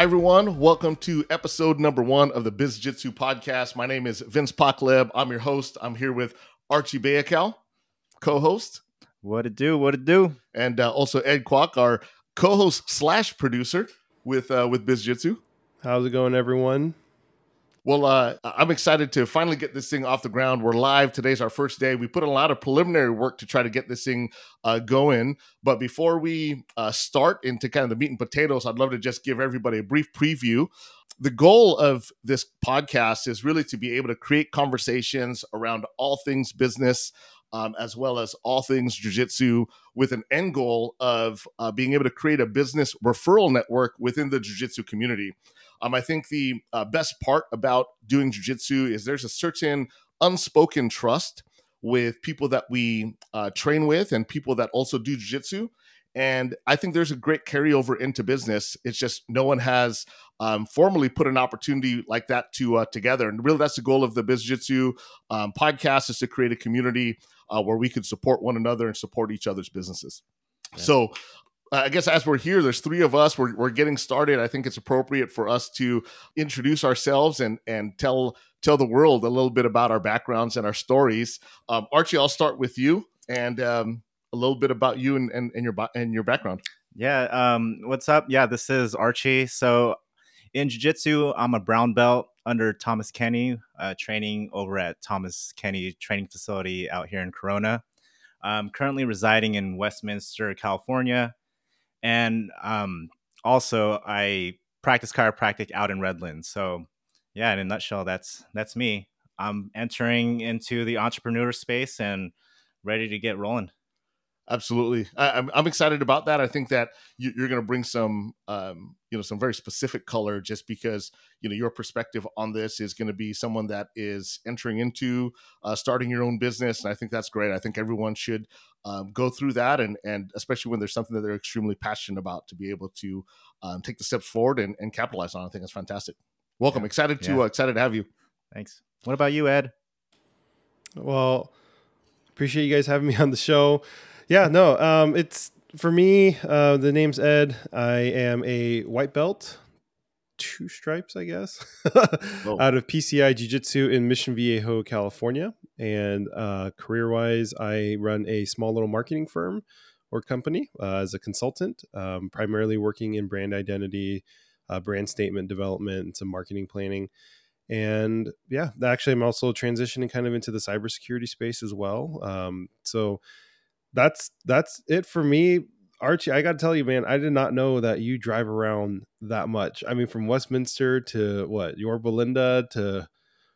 Hi, everyone. Welcome to episode number 1 of the BizJitsu podcast. My name is Vince Pacleb. I'm your host. I'm here with Archie Bayakal, co-host. What it do, what it do. And also Ed Kwok, our co-host / producer with BizJitsu. How's it going, everyone? Well, I'm excited to finally get this thing off the ground. We're live. Today's our first day. We put in a lot of preliminary work to try to get this thing going. But before we start into kind of the meat and potatoes, I'd love to just give everybody a brief preview. The goal of this podcast is really to be able to create conversations around all things business, as well as all things jiu-jitsu, with an end goal of being able to create a business referral network within the jiu-jitsu community. I think the best part about doing jiu-jitsu is there's a certain unspoken trust with people that we train with and people that also do jiu-jitsu. And I think there's a great carryover into business. It's just no one has formally put an opportunity like that together. And really, that's the goal of the BizJitsu podcast, is to create a community where we can support one another and support each other's businesses. Yeah. So I guess as we're here, there's 3 of us. We're getting started. I think it's appropriate for us to introduce ourselves and tell the world a little bit about our backgrounds and our stories. Archie, I'll start with you and a little bit about you and your background. Yeah. What's up? Yeah, this is Archie. So in jiu-jitsu, I'm a brown belt under Thomas Kenny, training over at Thomas Kenny Training Facility out here in Corona. I'm currently residing in Westminster, California. And also, I practice chiropractic out in Redlands. So yeah, in a nutshell, that's me. I'm entering into the entrepreneur space and ready to get rolling. Absolutely. I'm excited about that. I think that you're going to bring some, some very specific color, just because, your perspective on this is going to be someone that is entering into starting your own business. And I think that's great. I think everyone should go through that. And especially when there's something that they're extremely passionate about, to be able to take the steps forward and capitalize on. I think that's fantastic. Welcome. Yeah. Excited to have you. Thanks. What about you, Ed? Well, appreciate you guys having me on the show. Yeah, no, it's for me, the name's Ed. I am a white belt, 2 stripes, I guess, out of PCI Jiu Jitsu in Mission Viejo, California. And career-wise, I run a small little marketing firm or company as a consultant, primarily working in brand identity, brand statement development, and some marketing planning. And yeah, actually, I'm also transitioning kind of into the cybersecurity space as well. So that's it for me. Archie, I got to tell you, man, I did not know that you drive around that much. I mean, from Westminster to what, Yorba Linda to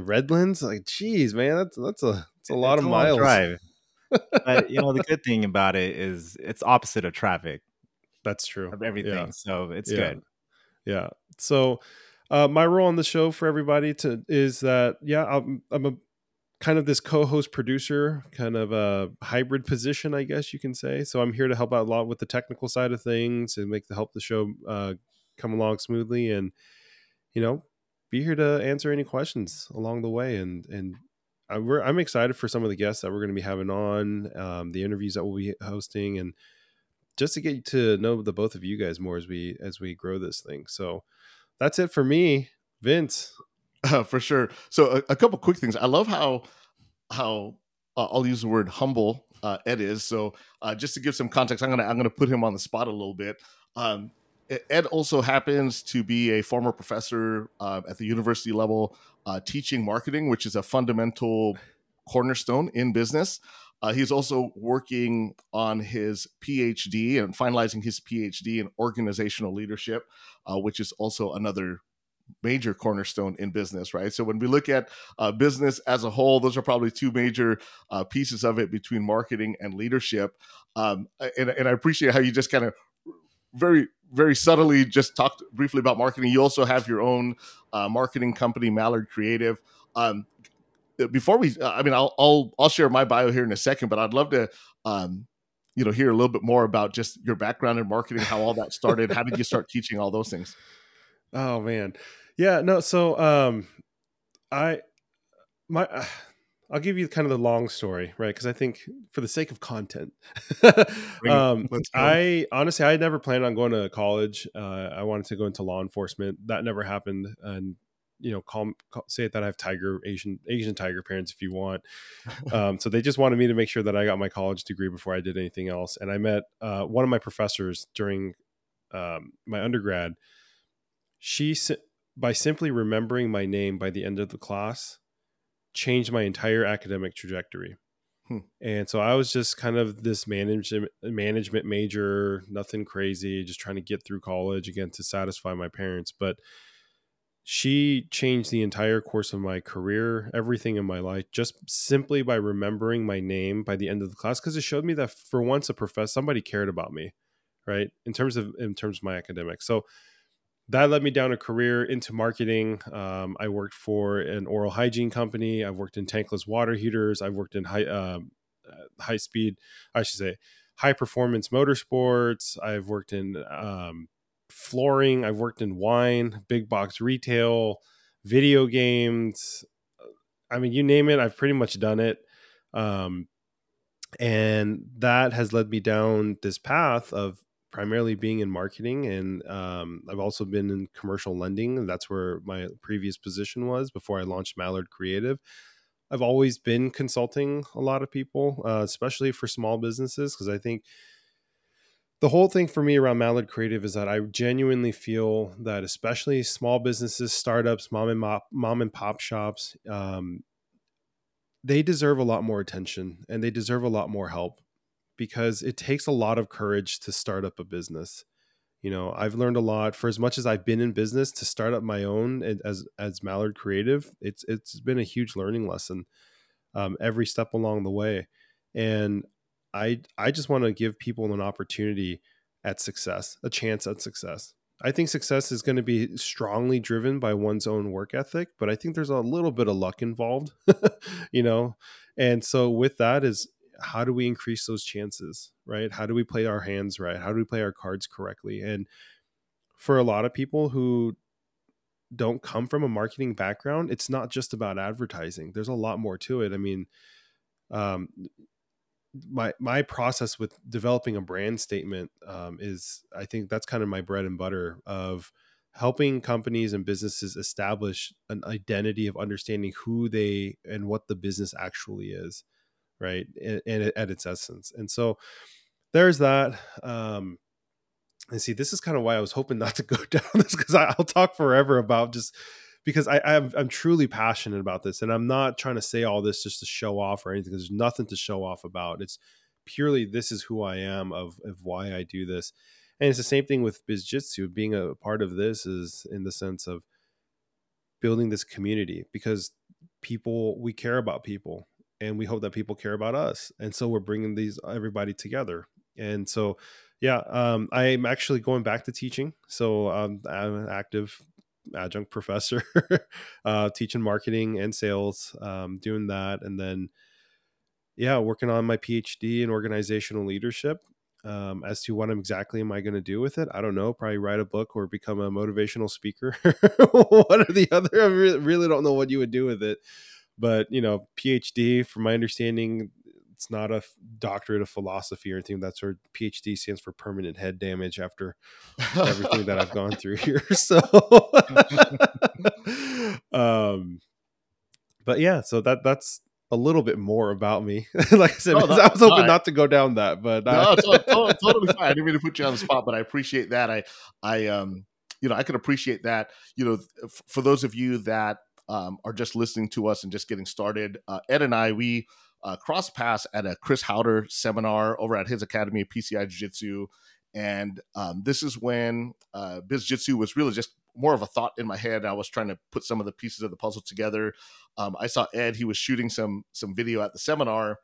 Redlands, like, geez, man, that's a lot of miles. Drive. But the good thing about it is it's opposite of traffic. That's true. Of everything. Yeah. So it's good. Yeah. So my role on the show for everybody is that, yeah, I'm a kind of this co-host producer, kind of a hybrid position, I guess you can say. So I'm here to help out a lot with the technical side of things and help the show come along smoothly, and, be here to answer any questions along the way. And I'm excited for some of the guests that we're going to be having on, the interviews that we'll be hosting, and just to get to know the both of you guys more as we grow this thing. So that's it for me, Vince. For sure. So a couple quick things. I love how I'll use the word humble Ed is. So just to give some context, I'm gonna put him on the spot a little bit. Ed also happens to be a former professor at the university level, teaching marketing, which is a fundamental cornerstone in business. He's also working on his PhD and finalizing his PhD in organizational leadership, which is also another major cornerstone in business, right? So when we look at business as a whole, those are probably 2 major pieces of it, between marketing and leadership. And I appreciate how you just kind of very, very subtly just talked briefly about marketing. You also have your own marketing company, Mallard Creative. Before we, I'll share my bio here in a second, but I'd love to, hear a little bit more about just your background in marketing, how all that started. How did you start teaching all those things? Oh man. Yeah, no. So, I, my, I'll give you kind of the long story, right? Because I think for the sake of content, I had never planned on going to college. I wanted to go into law enforcement. That never happened. And, you know, say that I have Asian tiger parents, if you want. So they just wanted me to make sure that I got my college degree before I did anything else. And I met one of my professors during my undergrad. By simply remembering my name by the end of the class, changed my entire academic trajectory. And so I was just kind of this management major, nothing crazy, just trying to get through college again to satisfy my parents. But she changed the entire course of my career, everything in my life, just simply by remembering my name by the end of the class, because it showed me that for once somebody cared about me, right? In terms of my academics. So that led me down a career into marketing. I worked for an oral hygiene company. I've worked in tankless water heaters. I've worked in high performance motorsports. I've worked in flooring. I've worked in wine, big box retail, video games. I mean, you name it, I've pretty much done it. And that has led me down this path of primarily being in marketing. And I've also been in commercial lending. That's where my previous position was before I launched Mallard Creative. I've always been consulting a lot of people, especially for small businesses, because I think the whole thing for me around Mallard Creative is that I genuinely feel that especially small businesses, startups, mom and pop shops, they deserve a lot more attention and they deserve a lot more help, because it takes a lot of courage to start up a business. You know, I've learned a lot. For as much as I've been in business, to start up my own as Mallard Creative, it's been a huge learning lesson every step along the way. And I just want to give people an opportunity at success, a chance at success. I think success is going to be strongly driven by one's own work ethic, but I think there's a little bit of luck involved, you know? And so with that is, how do we increase those chances, right? How do we play our hands right? How do we play our cards correctly? And for a lot of people who don't come from a marketing background, it's not just about advertising. There's a lot more to it. I mean, my process with developing a brand statement is, I think that's kind of my bread and butter, of helping companies and businesses establish an identity of understanding who they and what the business actually is, right? And at its essence. And so there's that. And see, this is kind of why I was hoping not to go down this, because I'll talk forever about just because I'm truly passionate about this. And I'm not trying to say all this just to show off or anything. There's nothing to show off about. It's purely, this is who I am, of why I do this. And it's the same thing with BizJitsu. Being a part of this is in the sense of building this community, because we care about people. And we hope that people care about us. And so we're bringing everybody together. And so, yeah, I'm actually going back to teaching. So I'm an active adjunct professor, teaching marketing and sales, doing that. And then, yeah, working on my PhD in organizational leadership. As to what exactly am I going to do with it? I don't know. Probably write a book or become a motivational speaker. One or the other. I really don't know what you would do with it. But, you know, PhD, from my understanding, it's not a doctorate of philosophy or anything. That's where PhD stands for, permanent head damage, after everything that I've gone through here. So, but yeah, so that's a little bit more about me. Like I said, I was hoping not to go down that, but totally fine. I didn't mean to put you on the spot, but I appreciate that. You know, I could appreciate that, you know, for those of you that, are just listening to us and just getting started. Ed and I, we crossed paths at a Chris Howder seminar over at his academy at PCI Jiu Jitsu. And this is when BizJitsu was really just more of a thought in my head. I was trying to put some of the pieces of the puzzle together. I saw Ed, he was shooting some video at the seminar,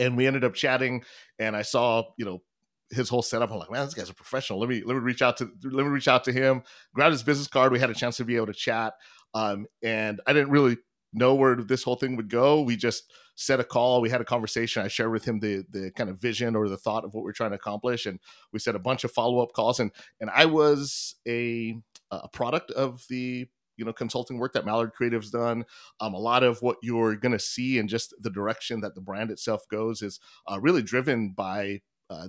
and we ended up chatting, and I saw, you know, his whole setup. I'm like, man, this guy's a professional. Let me reach out to him, grab his business card. We had a chance to be able to chat. And I didn't really know where this whole thing would go. We just set a call. We had a conversation. I shared with him the kind of vision or the thought of what we're trying to accomplish. And we set a bunch of follow-up calls. And I was a product of the you know, consulting work that Mallard Creative's done. A lot of what you're going to see and just the direction that the brand itself goes is really driven by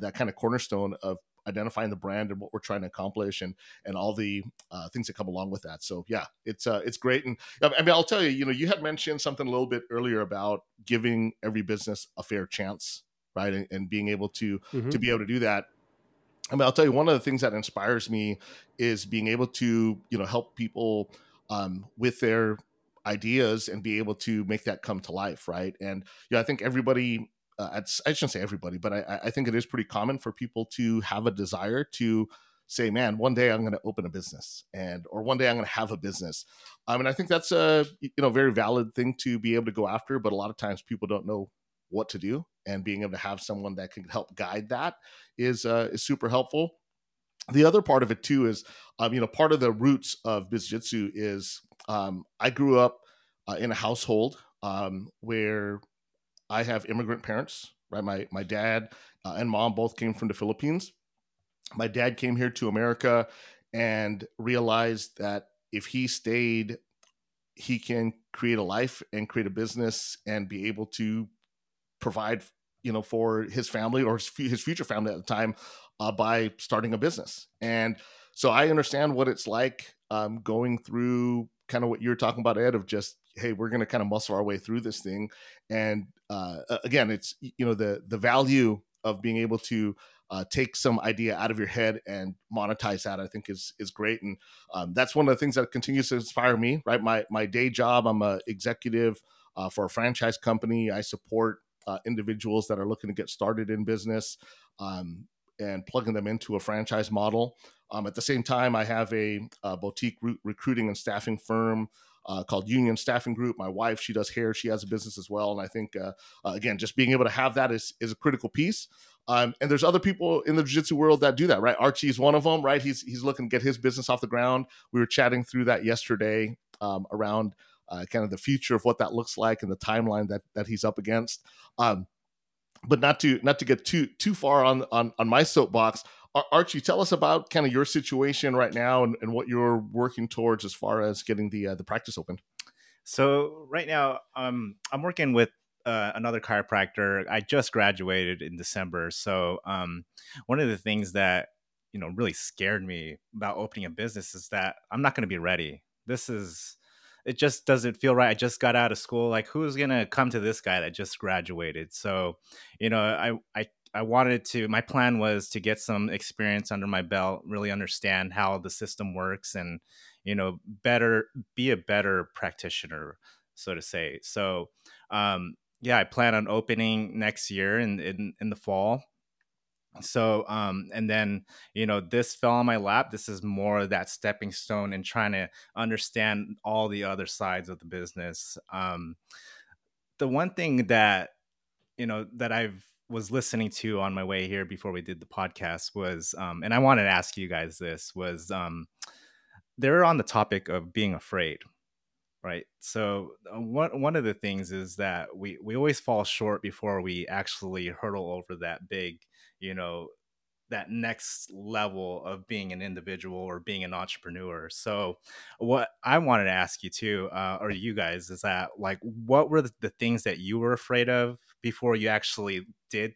that kind of cornerstone of identifying the brand and what we're trying to accomplish, and all the things that come along with that. So yeah, it's great. And I mean, I'll tell you, you know, you had mentioned something a little bit earlier about giving every business a fair chance, right? And being able to, to be able to do that. I mean, I'll tell you, one of the things that inspires me is being able to, you know, help people with their ideas and be able to make that come to life, right? And you know, I think everybody, I shouldn't say everybody, but I think it is pretty common for people to have a desire to say, man, one day I'm going to open a business, and, or one day I'm going to have a business. I mean, I think that's a, you know, very valid thing to be able to go after, but a lot of times people don't know what to do, and being able to have someone that can help guide that is super helpful. The other part of it too is, you know, part of the roots of BizJitsu is I grew up in a household where I have immigrant parents, right? My dad and mom both came from the Philippines. My dad came here to America and realized that if he stayed, he can create a life and create a business and be able to provide, you know, for his family or his future family at the time by starting a business. And so I understand what it's like going through kind of what you're talking about, Ed, of just, hey, we're going to kind of muscle our way through this thing. And again, it's, you know, the value of being able to take some idea out of your head and monetize that, I think is great. And that's one of the things that continues to inspire me, right? My day job, I'm an executive for a franchise company. I support individuals that are looking to get started in business and plugging them into a franchise model. At the same time, I have a boutique recruiting and staffing firm called Union Staffing Group. My wife, she does hair. She has a business as well. And I think, again, just being able to have that is a critical piece. And there's other people in the jiu-jitsu world that do that, right? Archie is one of them, right? He's looking to get his business off the ground. We were chatting through that yesterday around kind of the future of what that looks like and the timeline that he's up against. But not to get too far on my soapbox, Archie, tell us about kind of your situation right now and what you're working towards as far as getting the practice open. So right now, I'm working with another chiropractor. I just graduated in December. So one of the things that, you know, really scared me about opening a business is that I'm not going to be ready. It just doesn't feel right. I just got out of school. Like, who's going to come to this guy that just graduated? So, you know, I wanted to, my plan was to get some experience under my belt, really understand how the system works and, you know, be a better practitioner, so to say. So, yeah, I plan on opening next year in the fall. So, and then, you know, this fell on my lap. This is more of that stepping stone and trying to understand all the other sides of the business. The one thing that, you know, that I've was listening to on my way here before we did the podcast was, and I wanted to ask you guys this was, they're on the topic of being afraid, right? So one of the things is that we always fall short before we actually hurdle over that big, you know, that next level of being an individual or being an entrepreneur. So what I wanted to ask you too, or you guys, is that, like, what were the things that you were afraid of before you actually did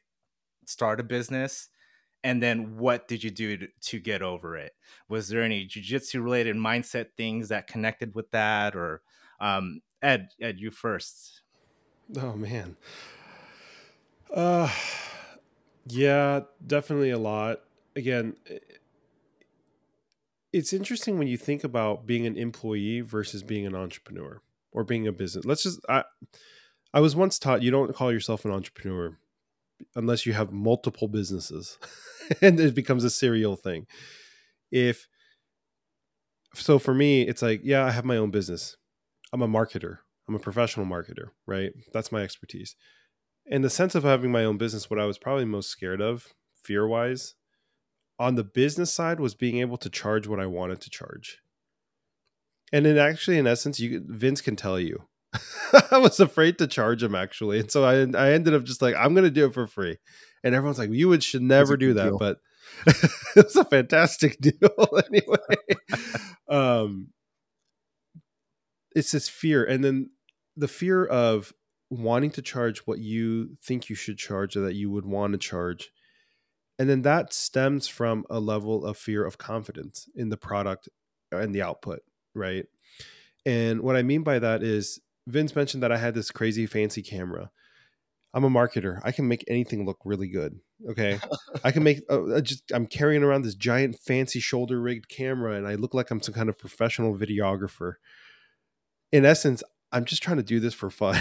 start a business? And then what did you do to get over it? Was there any jiu-jitsu related mindset things that connected with that? Or Ed, you first. Oh man. Yeah, definitely a lot. Again, it's interesting when you think about being an employee versus being an entrepreneur or being a business. I was once taught you don't call yourself an entrepreneur unless you have multiple businesses and it becomes a serial thing. So for me, it's like, yeah, I have my own business. I'm a marketer. I'm a professional marketer, right? That's my expertise. In the sense of having my own business, what I was probably most scared of, fear-wise, on the business side was being able to charge what I wanted to charge. And then actually, in essence, Vince can tell you, I was afraid to charge him, actually. And so I ended up just like, I'm going to do it for free. And everyone's like, you should never do that. But it was a fantastic deal anyway. it's this fear. And then the fear of wanting to charge what you think you should charge or that you would want to charge. And then that stems from a level of fear of confidence in the product and the output, right? And what I mean by that is Vince mentioned that I had this crazy fancy camera. I'm a marketer. I can make anything look really good. Okay. I can make, I'm carrying around this giant fancy shoulder rigged camera and I look like I'm some kind of professional videographer. In essence, I'm just trying to do this for fun.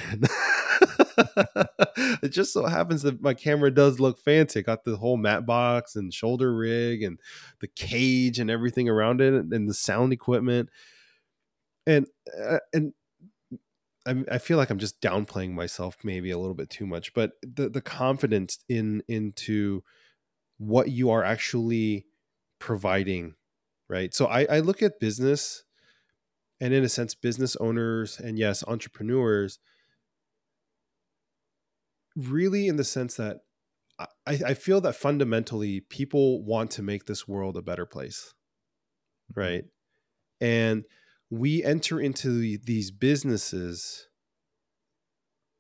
It just so happens that my camera does look fancy. I got the whole mat box and shoulder rig and the cage and everything around it and the sound equipment. And I feel like I'm just downplaying myself maybe a little bit too much, but the confidence into what you are actually providing, right? So I look at business and, in a sense, business owners and, yes, entrepreneurs, really in the sense that I feel that fundamentally people want to make this world a better place, right? And we enter into these businesses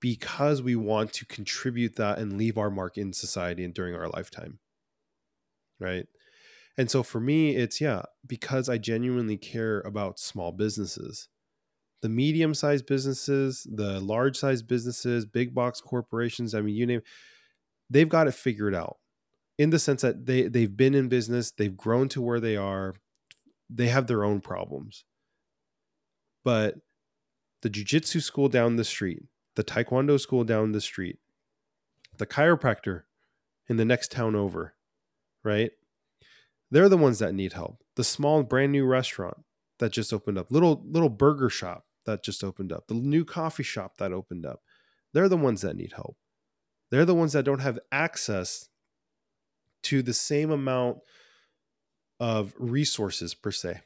because we want to contribute that and leave our mark in society and during our lifetime, right? And so for me, it's, yeah, because I genuinely care about small businesses, the medium-sized businesses, the large-sized businesses, big box corporations, I mean, you name it, they've got it figured out in the sense that they've been in business, they've grown to where they are, they have their own problems. But the jiu-jitsu school down the street, the taekwondo school down the street, the chiropractor in the next town over, right? They're the ones that need help. The small brand new restaurant that just opened up, little burger shop that just opened up, the new coffee shop that opened up. They're the ones that need help. They're the ones that don't have access to the same amount of resources per se,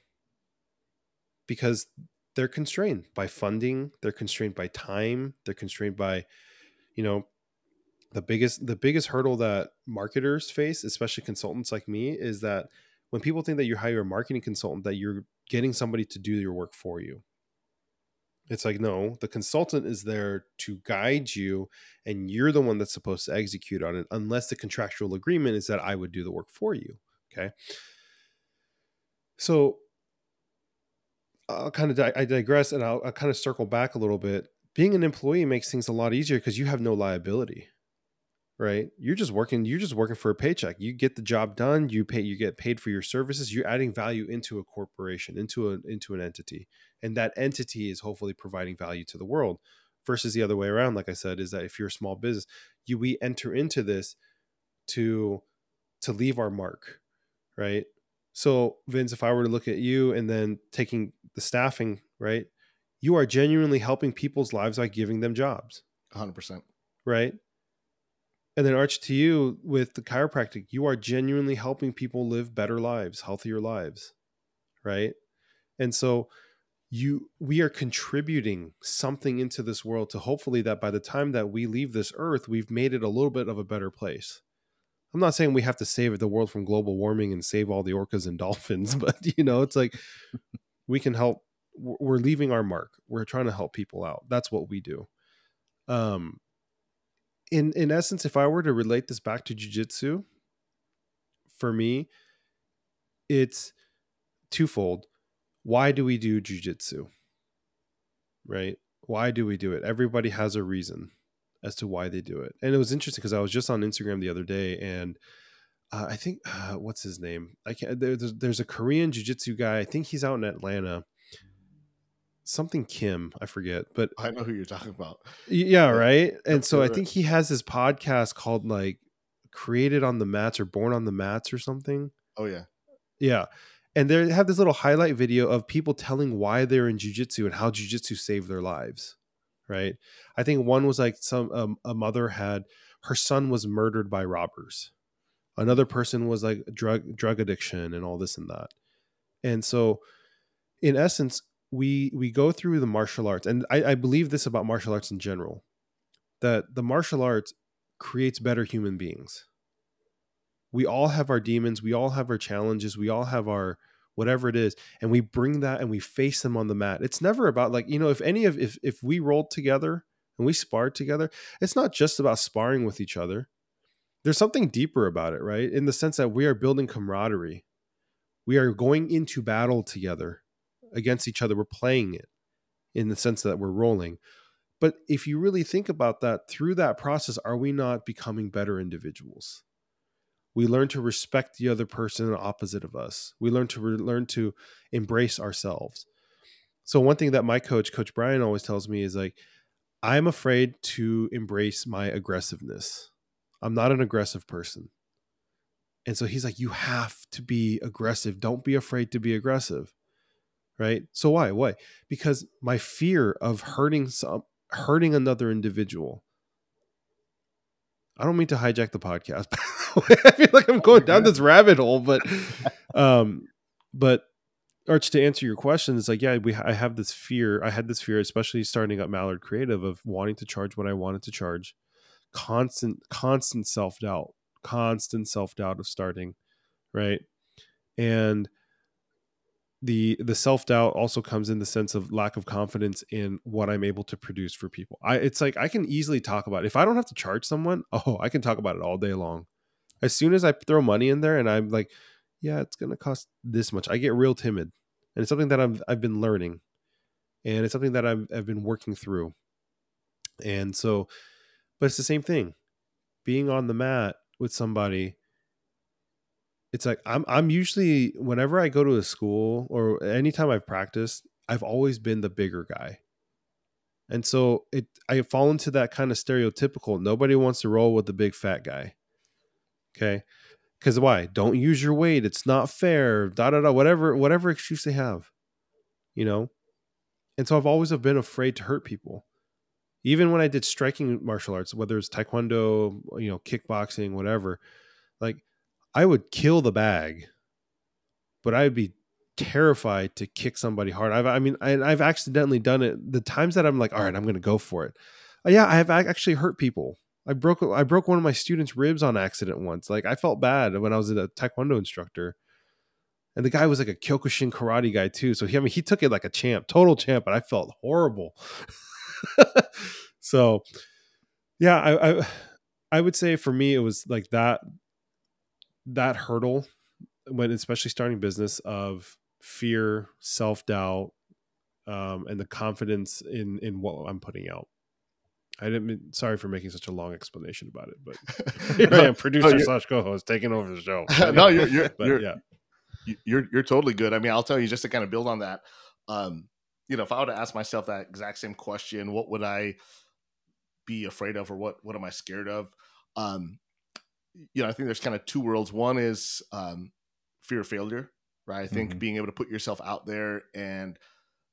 because they're constrained by funding. They're constrained by time. They're constrained by, you know, the biggest hurdle that marketers face, especially consultants like me, is that when people think that you hire a marketing consultant, that you're getting somebody to do your work for you. It's like, no, the consultant is there to guide you and you're the one that's supposed to execute on it, unless the contractual agreement is that I would do the work for you. Okay. So I'll kind of digress and I'll kind of circle back a little bit. Being an employee makes things a lot easier because you have no liability, right? You're just working for a paycheck. You get the job done. You get paid for your services. You're adding value into a corporation, into an entity. And that entity is hopefully providing value to the world, versus the other way around. Like I said, is that if you're a small business, we enter into this to leave our mark, right? So Vince, if I were to look at you and then taking the staffing, right? You are genuinely helping people's lives by giving them jobs. 100%. Right. And then Arch, to you with the chiropractic, you are genuinely helping people live better lives, healthier lives. Right. And so we are contributing something into this world to hopefully that by the time that we leave this earth, we've made it a little bit of a better place. I'm not saying we have to save the world from global warming and save all the orcas and dolphins, but you know, it's like we can help. We're leaving our mark. We're trying to help people out. That's what we do. In essence, if I were to relate this back to jiu-jitsu, for me, it's twofold. Why do we do jiu-jitsu? Right? Why do we do it? Everybody has a reason as to why they do it. And it was interesting because I was just on Instagram the other day and I think, what's his name? There's a Korean jiu-jitsu guy. I think he's out in Atlanta. Something Kim, I forget. But I know who you're talking about. Yeah, right? And so I think he has his podcast called like Created on the Mats or Born on the Mats or something. Oh, yeah. Yeah. And they have this little highlight video of people telling why they're in jiu-jitsu and how jiu-jitsu saved their lives. Right. I think one was like a mother had her son was murdered by robbers. Another person was like drug addiction and all this and that. And so in essence, we go through the martial arts. And I believe this about martial arts in general, that the martial arts creates better human beings. We all have our demons. We all have our challenges. We all have our whatever it is. And we bring that and we face them on the mat. It's never about like, you know, if we rolled together and we sparred together, it's not just about sparring with each other. There's something deeper about it, right? In the sense that we are building camaraderie. We are going into battle together against each other. We're playing it in the sense that we're rolling. But if you really think about that, through that process, are we not becoming better individuals? We learn to respect the other person opposite of us. We learn to embrace ourselves. So one thing that my coach, Coach Brian, always tells me is like, I'm afraid to embrace my aggressiveness. I'm not an aggressive person. And so he's like, you have to be aggressive. Don't be afraid to be aggressive. Right? So why? Why? Because my fear of hurting another individual. I don't mean to hijack the podcast. I feel like I'm going down this rabbit hole, but Arch, to answer your question, it's like, yeah, I have this fear. I had this fear, especially starting up Mallard Creative, of wanting to charge what I wanted to charge. Constant self-doubt, of starting. Right. And the self-doubt also comes in the sense of lack of confidence in what I'm able to produce for people. It's like, I can easily talk about it. If I don't have to charge someone, oh, I can talk about it all day long. As soon as I throw money in there and I'm like, yeah, it's going to cost this much, I get real timid. And it's something that I've been learning, and it's something that I've been working through. And so, but it's the same thing being on the mat with somebody. It's like, I'm usually, whenever I go to a school or anytime I've practiced, I've always been the bigger guy. And so I fall into that kind of stereotypical, nobody wants to roll with the big fat guy. Okay. Cause why? Don't use your weight. It's not fair. Whatever excuse they have, you know? And so I've always been afraid to hurt people. Even when I did striking martial arts, whether it's taekwondo, you know, kickboxing, whatever, like, I would kill the bag, but I'd be terrified to kick somebody hard. I've accidentally done it. The times that I'm like, all right, I'm going to go for it. Yeah, I have actually hurt people. I broke one of my students' ribs on accident once. Like, I felt bad when I was a taekwondo instructor, and the guy was like a Kyokushin karate guy too. So he took it like a champ, total champ, but I felt horrible. So yeah, I would say for me, it was like that hurdle, when especially starting business, of fear, self-doubt, and the confidence in what I'm putting out. Sorry for making such a long explanation about it, but here I am, producer/co-host, taking over the show. No, you're totally good. I mean, I'll tell you, just to kind of build on that. You know, if I were to ask myself that exact same question, what would I be afraid of, or what am I scared of? You know, I think there's kind of two worlds. One is fear of failure, right? I think being able to put yourself out there and,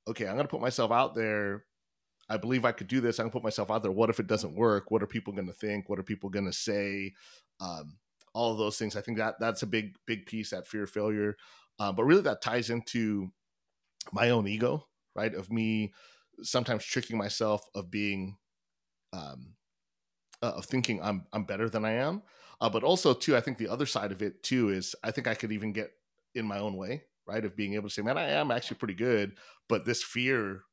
okay, I'm going to put myself out there. I believe I could do this. I'm going to put myself out there. What if it doesn't work? What are people going to think? What are people going to say? All of those things. I think that's a big, big piece, that fear of failure. But really that ties into my own ego, right? Of me sometimes tricking myself of being, of thinking I'm better than I am. But also, too, I think the other side of it, too, is I think I could even get in my own way, right, of being able to say, man, I am actually pretty good. But this fear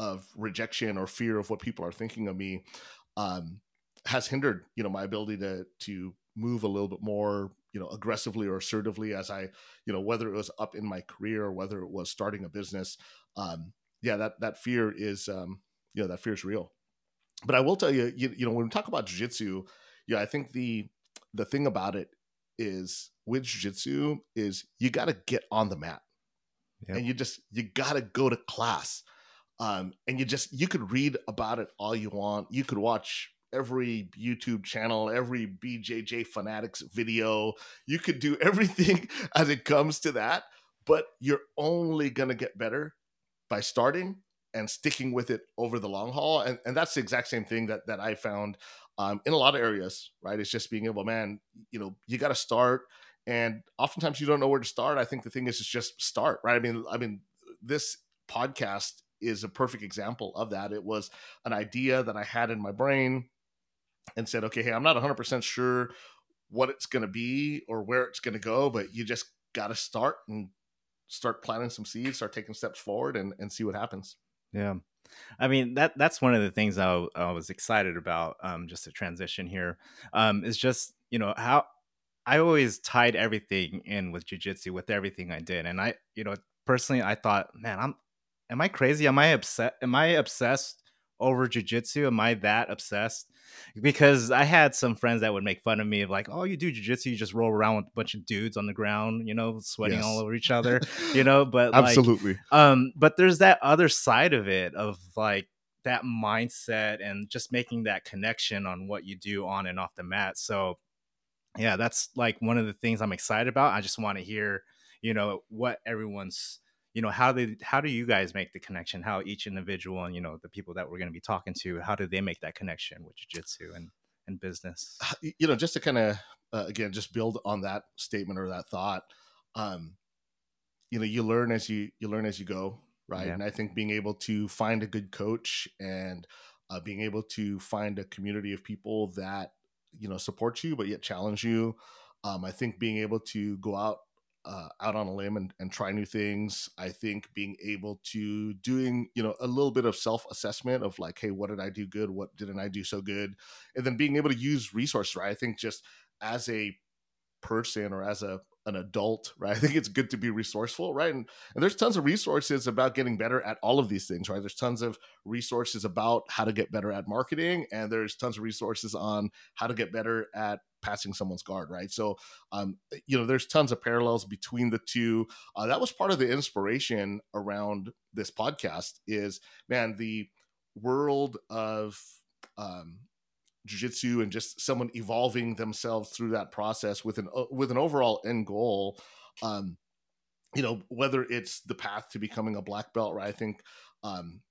of rejection or fear of what people are thinking of me has hindered, you know, my ability to move a little bit more, you know, aggressively or assertively as I, you know, whether it was up in my career or whether it was starting a business. Yeah, that fear is, you know, that fear is real. But I will tell you, you know, when we talk about jiu-jitsu, yeah, I think the thing about it is with jiu-jitsu is you got to get on the mat. Yep. And you got to go to class. And you could read about it all you want. You could watch every YouTube channel, every BJJ Fanatics video. You could do everything as it comes to that, but you're only going to get better by starting and sticking with it over the long haul. And that's the exact same thing that I found in a lot of areas, right? It's just being able, man, you know, you got to start, and oftentimes you don't know where to start. I think the thing is just start, right? I mean, this podcast is a perfect example of that. It was an idea that I had in my brain and said, okay, hey, I'm not 100% sure what it's going to be or where it's going to go, but you just got to start and start planting some seeds, start taking steps forward, and see what happens. Yeah. I mean, that's one of the things I was excited about, just the transition here, is just, you know, how I always tied everything in with jiu-jitsu, with everything I did. And I, you know, personally, I thought, man, am I crazy? Am I obsessed over jiu-jitsu? Am I that obsessed? Because I had some friends that would make fun of me of like, oh, you do jiu-jitsu, you just roll around with a bunch of dudes on the ground, you know, sweating all over each other, you know, but absolutely. Like, but there's that other side of it, of like that mindset and just making that connection on what you do on and off the mat. So yeah, that's like one of the things I'm excited about. I just want to hear, you know, what everyone's, you know, how do you guys make the connection? How each individual and, you know, the people that we're going to be talking to, how do they make that connection with jiu-jitsu and business? You know, just to kind of, again, just build on that statement or that thought, you know, you learn as you go, right? Yeah. And I think being able to find a good coach and being able to find a community of people that, you know, support you, but yet challenge you. I think being able to go out on a limb and try new things. I think being able to doing, you know, a little bit of self-assessment of like, hey, what did I do good? What didn't I do so good? And then being able to use resources, right? I think just as a person or as an adult, right? I think it's good to be resourceful, right? And there's tons of resources about getting better at all of these things, right? There's tons of resources about how to get better at marketing, and there's tons of resources on how to get better at passing someone's guard, right? So, you know, there's tons of parallels between the two. That was part of the inspiration around this podcast is, man, the world of jiu-jitsu and just someone evolving themselves through that process with an overall end goal, you know, whether it's the path to becoming a black belt, right? I think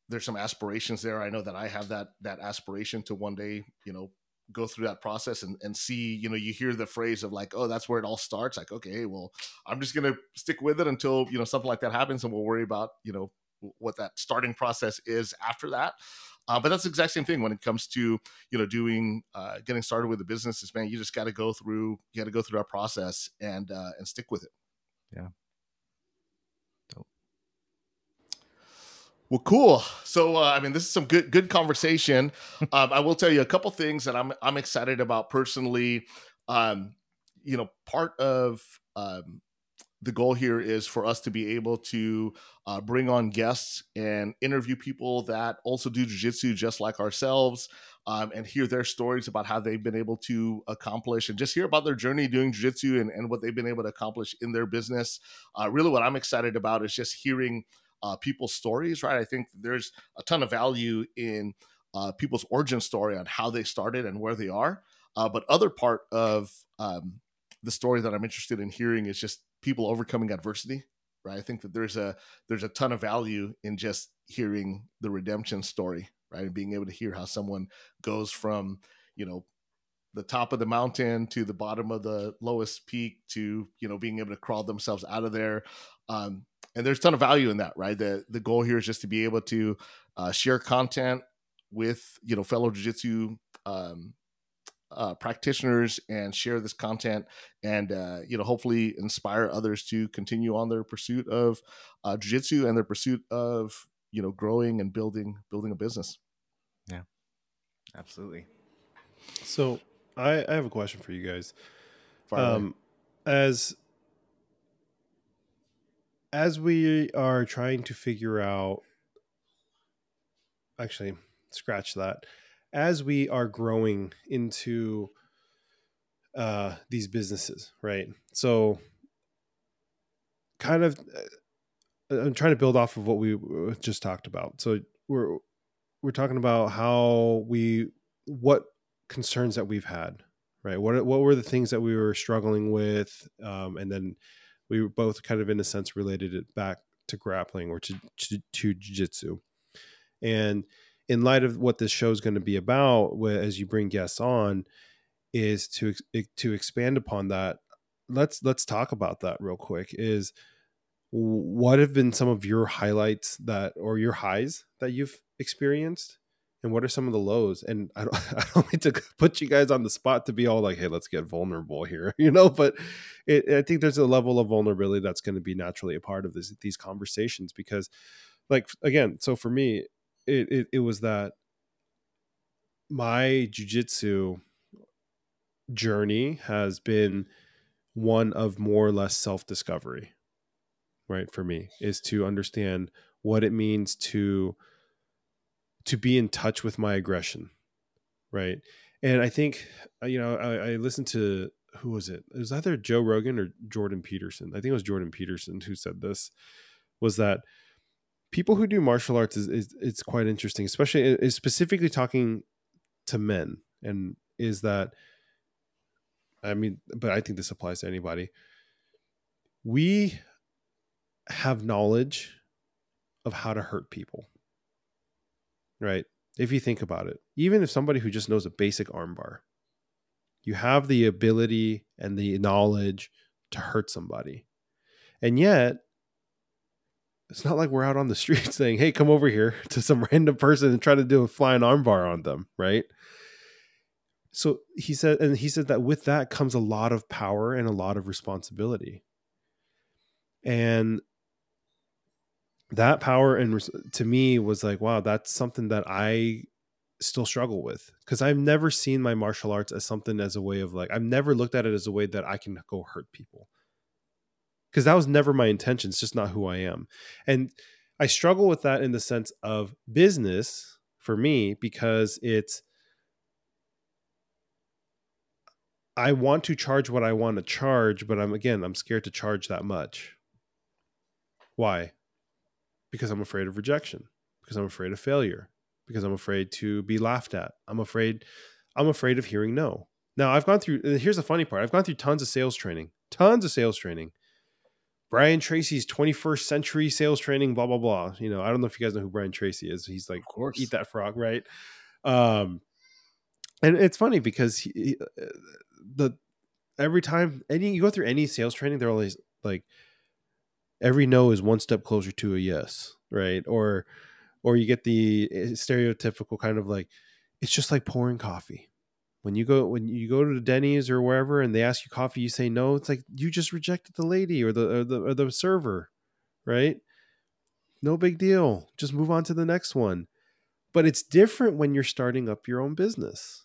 there's some aspirations there. I know that I have that aspiration to one day, you know, go through that process and see, you know, you hear the phrase of like, oh, that's where it all starts. Like, okay, well, I'm just going to stick with it until, you know, something like that happens, and we'll worry about, you know, what that starting process is after that. But that's the exact same thing when it comes to, you know, doing, getting started with the business is, man, you just got to go through our process and stick with it. Yeah. Dope. Well, cool. So, I mean, this is some good conversation. I will tell you a couple things that I'm excited about personally. You know, part of, the goal here is for us to be able to bring on guests and interview people that also do jiu-jitsu just like ourselves, and hear their stories about how they've been able to accomplish and just hear about their journey doing jiu-jitsu and what they've been able to accomplish in their business. Really what I'm excited about is just hearing people's stories, right? I think there's a ton of value in people's origin story on how they started and where they are. But other part of the story that I'm interested in hearing is just people overcoming adversity, right? I think that there's a ton of value in just hearing the redemption story, right? And being able to hear how someone goes from, you know, the top of the mountain to the bottom of the lowest peak to, you know, being able to crawl themselves out of there. And there's a ton of value in that, right? The goal here is just to be able to share content with, you know, fellow jiu-jitsu practitioners and share this content and, you know, hopefully inspire others to continue on their pursuit of jiu-jitsu and their pursuit of, you know, growing and building a business. Yeah, absolutely. So I have a question for you guys. As we are trying to figure out, actually scratch that, as we are growing into these businesses, right? So kind of, I'm trying to build off of what we just talked about. So we're talking about what concerns that we've had, right? What were the things that we were struggling with? And then we were both kind of in a sense related it back to grappling or to jiu-jitsu. And in light of what this show is going to be about, as you bring guests on, is to expand upon that. Let's talk about that real quick. Is what have been some of your highlights or your highs that you've experienced, and what are some of the lows? And I don't mean to put you guys on the spot to be all like, hey, let's get vulnerable here, you know, but I think there's a level of vulnerability that's going to be naturally a part of these conversations, because like, again, so for me, it was that my jiu-jitsu journey has been one of more or less self-discovery, right? For me is to understand what it means to be in touch with my aggression, right? And I think, you know, I listened to, who was it? It was either Joe Rogan or Jordan Peterson. I think it was Jordan Peterson who said this, was that people who do martial arts is it's quite interesting, especially is specifically talking to men. And is that, I mean, but I think this applies to anybody. We have knowledge of how to hurt people, right? If you think about it, even if somebody who just knows a basic armbar, you have the ability and the knowledge to hurt somebody. And yet, it's not like we're out on the street saying, hey, come over here to some random person and try to do a flying armbar on them, right? So he said that with that comes a lot of power and a lot of responsibility. And that power, and to me was like, wow, that's something that I still struggle with, because I've never seen my martial arts as something as a way of like, I've never looked at it as a way that I can go hurt people, because that was never my intention. It's just not who I am. And I struggle with that in the sense of business for me, because it's, I want to charge what I want to charge, but I'm scared to charge that much. Why? Because I'm afraid of rejection, because I'm afraid of failure, because I'm afraid to be laughed at. I'm afraid of hearing no. Now I've gone through, and here's the funny part. I've gone through tons of sales training. Brian Tracy's 21st century sales training, blah, blah, blah. You know, I don't know if you guys know who Brian Tracy is. He's like, of course, eat that frog. Right. And it's funny because every time you go through any sales training, they're always like, every no is one step closer to a yes, right? Or you get the stereotypical kind of like, it's just like pouring coffee. When you go to the Denny's or wherever and they ask you coffee, you say no. It's like you just rejected the lady or the server, right? No big deal. Just move on to the next one. But it's different when you're starting up your own business.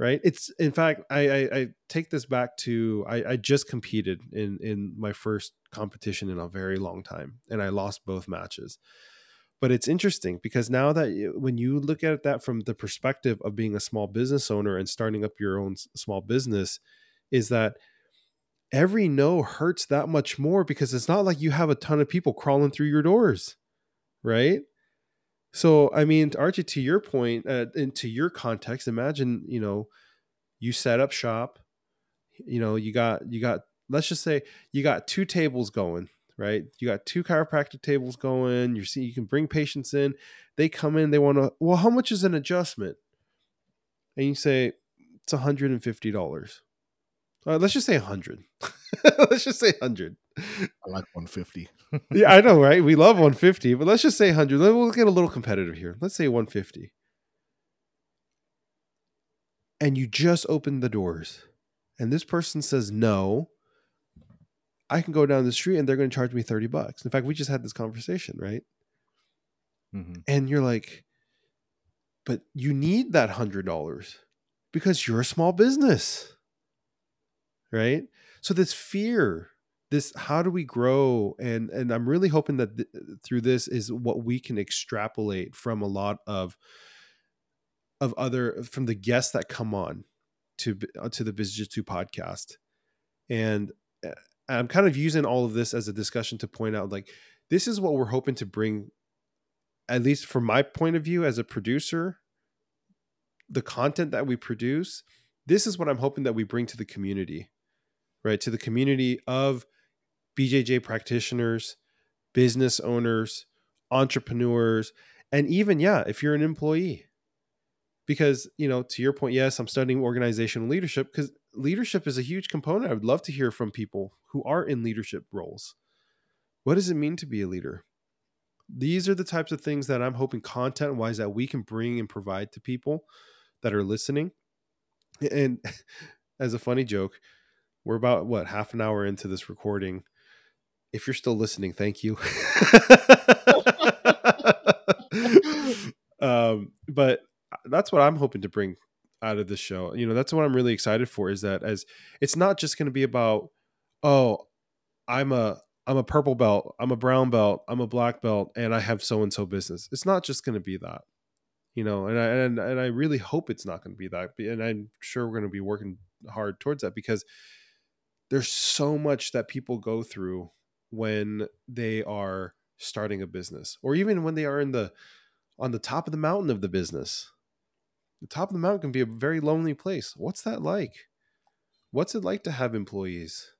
Right. It's, in fact, I take this back to, I just competed in my first competition in a very long time, and I lost both matches. But it's interesting because now that when you look at that from the perspective of being a small business owner and starting up your own small business, is that every no hurts that much more, because it's not like you have a ton of people crawling through your doors. Right. So, I mean, Archie, to your point, and to your context, imagine, you know, you set up shop, you know, you got, let's just say you got two tables going, right? You got two chiropractic tables going. You can bring patients in. They come in, they want to, well, how much is an adjustment? And you say, it's $150. Let's just say 100. Let's just say 100. I like 150. Yeah, I know, right? We love 150, but let's just say 100. We'll get a little competitive here. Let's say 150. And you just open the doors, and this person says no. I can go down the street, and they're going to charge me $30. In fact, we just had this conversation, right? Mm-hmm. And you're like, but you need that $100 because you're a small business, right? So this fear. This, how do we grow? And I'm really hoping that through this is what we can extrapolate from a lot of other, from the guests that come on to the BizJitsu podcast. And I'm kind of using all of this as a discussion to point out, like, this is what we're hoping to bring, at least from my point of view as a producer, the content that we produce, this is what I'm hoping that we bring to the community, right? To the community of BJJ practitioners, business owners, entrepreneurs, and even, yeah, if you're an employee, because, you know, to your point, yes, I'm studying organizational leadership, because leadership is a huge component. I would love to hear from people who are in leadership roles. What does it mean to be a leader? these are the types of things that I'm hoping content wise that we can bring and provide to people that are listening. And as a funny joke, we're about what, half an hour into this recording. If you're still listening, thank you. But that's what I'm hoping to bring out of this show. You know, that's what I'm really excited for, is that as it's not just going to be about, oh, I'm a purple belt, I'm a brown belt, I'm a black belt, and I have so-and-so business. It's not just going to be that, you know, and I really hope it's not going to be that. And I'm sure we're going to be working hard towards that, because there's so much that people go through when they are starting a business, or even when they are on the top of the mountain of the business. The top of the mountain can be a very lonely place. What's that like? What's it like to have employees?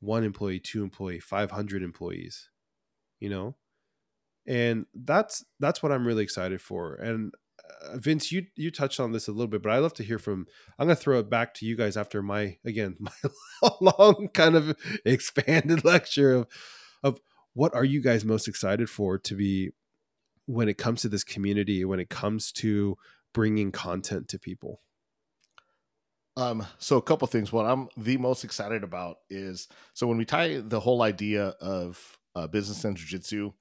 1 employee, 2 employee, 500 employees, you know? And that's what I'm really excited for. And Vince, you touched on this a little bit, but I'd love to hear from, I'm going to throw it back to you guys after my long kind of expanded lecture of what are you guys most excited for to be, when it comes to this community, when it comes to bringing content to people? So a couple of things. What I'm the most excited about is, so when we tie the whole idea of business and jiu-jitsu,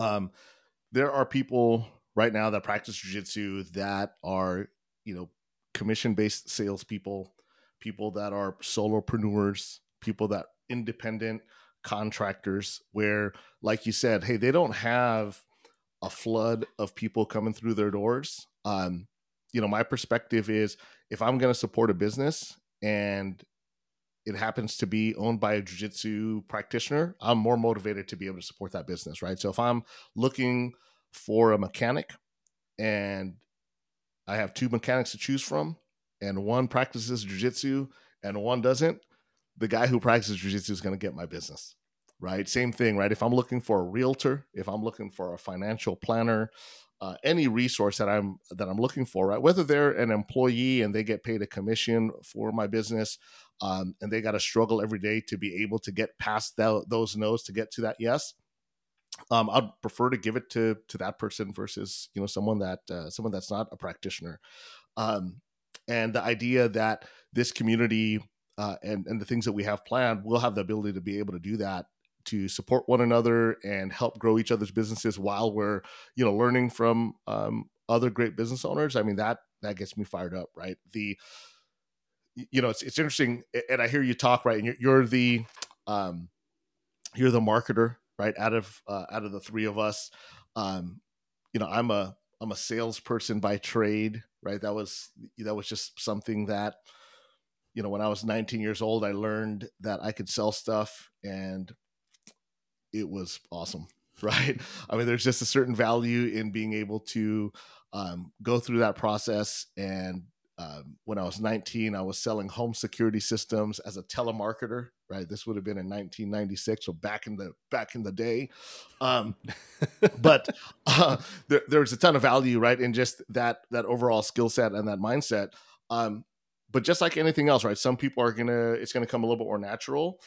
there are people right now that practice jiu-jitsu that are, you know, commission-based salespeople, people that are solopreneurs, people that independent contractors, where, like you said, hey, they don't have a flood of people coming through their doors. You know, my perspective is, if I'm going to support a business and it happens to be owned by a jiu-jitsu practitioner, I'm more motivated to be able to support that business, right? So if I'm looking for a mechanic and I have 2 mechanics to choose from, and one practices jiu-jitsu and one doesn't, the guy who practices jiu-jitsu is going to get my business, right? Same thing, right? If I'm looking for a realtor, if I'm looking for a financial planner, any resource that I'm looking for, right? Whether they're an employee and they get paid a commission for my business, and they got to struggle every day to be able to get past those no's to get to that yes, I'd prefer to give it to that person versus, you know, someone that's not a practitioner. And the idea that this community and the things that we have planned, we'll have the ability to be able to do that, to support one another and help grow each other's businesses while we're, you know, learning from other great business owners. I mean, that gets me fired up, right? You know, it's interesting, and I hear you talk, right? And you're the marketer, right? Out of the three of us, you know, I'm a salesperson by trade, right? That was just something that, you know, when I was 19 years old, I learned that I could sell stuff, and it was awesome, right? I mean, there's just a certain value in being able to go through that process. And when I was 19, I was selling home security systems as a telemarketer, right? This would have been in 1996, so back in the day. But there's a ton of value, right, in just that overall skill set and that mindset. But just like anything else, right? Some people it's gonna come a little bit more natural.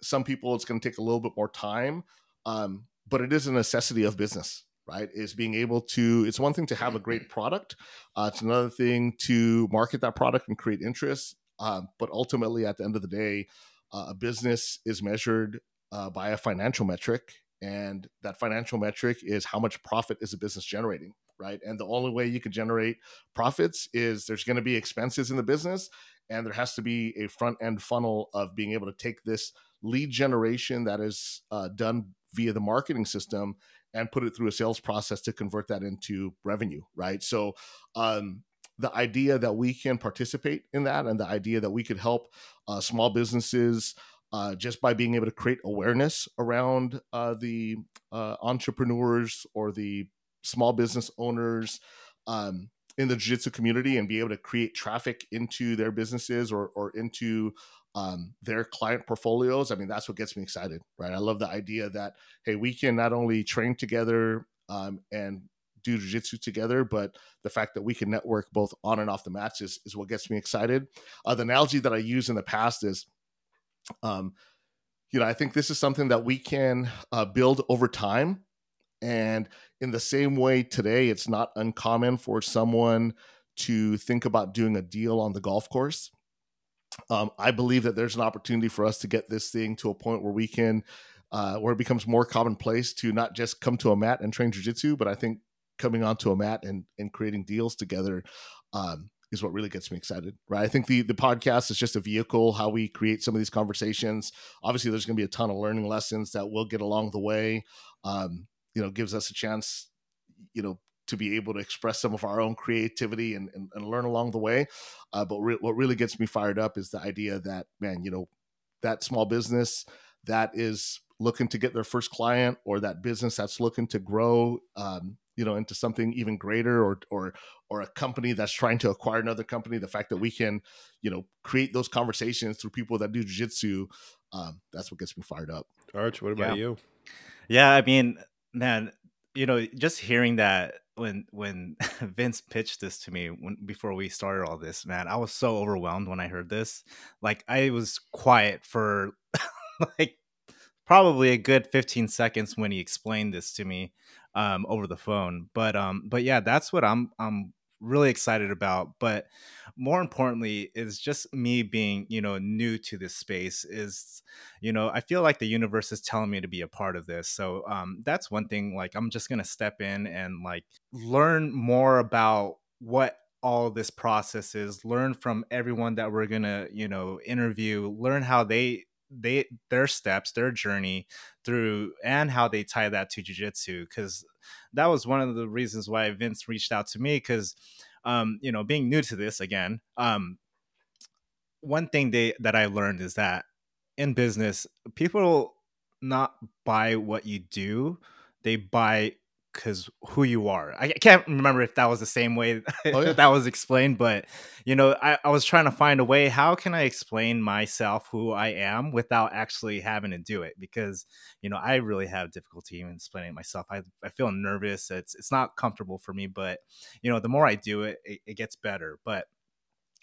Some people it's going to take a little bit more time, but it is a necessity of business, right? Is being able to, it's one thing to have a great product. It's another thing to market that product and create interest. But ultimately, at the end of the day, a business is measured by a financial metric. And that financial metric is how much profit is a business generating, right? And the only way you can generate profits is there's going to be expenses in the business. And there has to be a front end funnel of being able to take this lead generation that is done via the marketing system and put it through a sales process to convert that into revenue, right? So the idea that we can participate in that, and the idea that we could help small businesses just by being able to create awareness around the entrepreneurs or the small business owners in the jiu-jitsu community, and be able to create traffic into their businesses or into their client portfolios. I mean, that's what gets me excited, right? I love the idea that, hey, we can not only train together and do jiu-jitsu together, but the fact that we can network both on and off the mats is what gets me excited. The analogy that I used in the past is, you know, I think this is something that we can build over time, And in the same way today, it's not uncommon for someone to think about doing a deal on the golf course. I believe that there's an opportunity for us to get this thing to a point where we can, where it becomes more commonplace to not just come to a mat and train jiu-jitsu, but I think coming onto a mat and creating deals together is what really gets me excited, right? I think the podcast is just a vehicle, how we create some of these conversations. Obviously, there's going to be a ton of learning lessons that we'll get along the way. You know, gives us a chance, you know, to be able to express some of our own creativity and learn along the way. But what really gets me fired up is the idea that, man, you know, that small business that is looking to get their first client, or that business that's looking to grow, you know, into something even greater, or a company that's trying to acquire another company. The fact that we can, you know, create those conversations through people that do jiu-jitsu, that's what gets me fired up. Arch, what about you? Yeah, I mean, man, you know, just hearing that, when Vince pitched this to me before we started all this, man, I was so overwhelmed when I heard this. Like, I was quiet for like probably a good 15 seconds when he explained this to me over the phone. But yeah, that's what I'm really excited about. But more importantly, is just me being, you know, new to this space is, you know, I feel like the universe is telling me to be a part of this. So that's one thing, like, I'm just going to step in and like learn more about what all this process is, learn from everyone that we're going to, you know, interview, learn how their steps, their journey through, and how they tie that to jiu-jitsu. Because that was one of the reasons why Vince reached out to me, because, you know, being new to this again, one thing that I learned is that in business, people not buy what you do, they buy because who you are. I can't remember if that was the same way that was explained, but, you know, I was trying to find a way, how can I explain myself, who I am, without actually having to do it? Because, you know, I really have difficulty in explaining myself. I feel nervous. It's not comfortable for me, but, you know, the more I do it, it gets better. But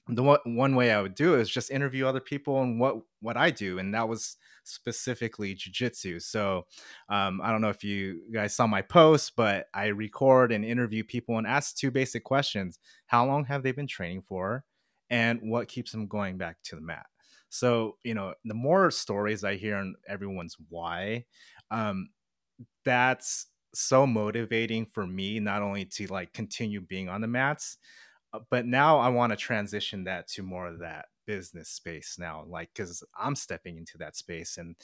the one way I would do is just interview other people and what I do. And that was specifically jiu-jitsu. So I don't know if you guys saw my post, but I record and interview people and ask two basic questions. How long have they been training for? And what keeps them going back to the mat? So, you know, the more stories I hear on everyone's why, that's so motivating for me, not only to like continue being on the mats, but now I want to transition that to more of that business space now, like, because I'm stepping into that space and,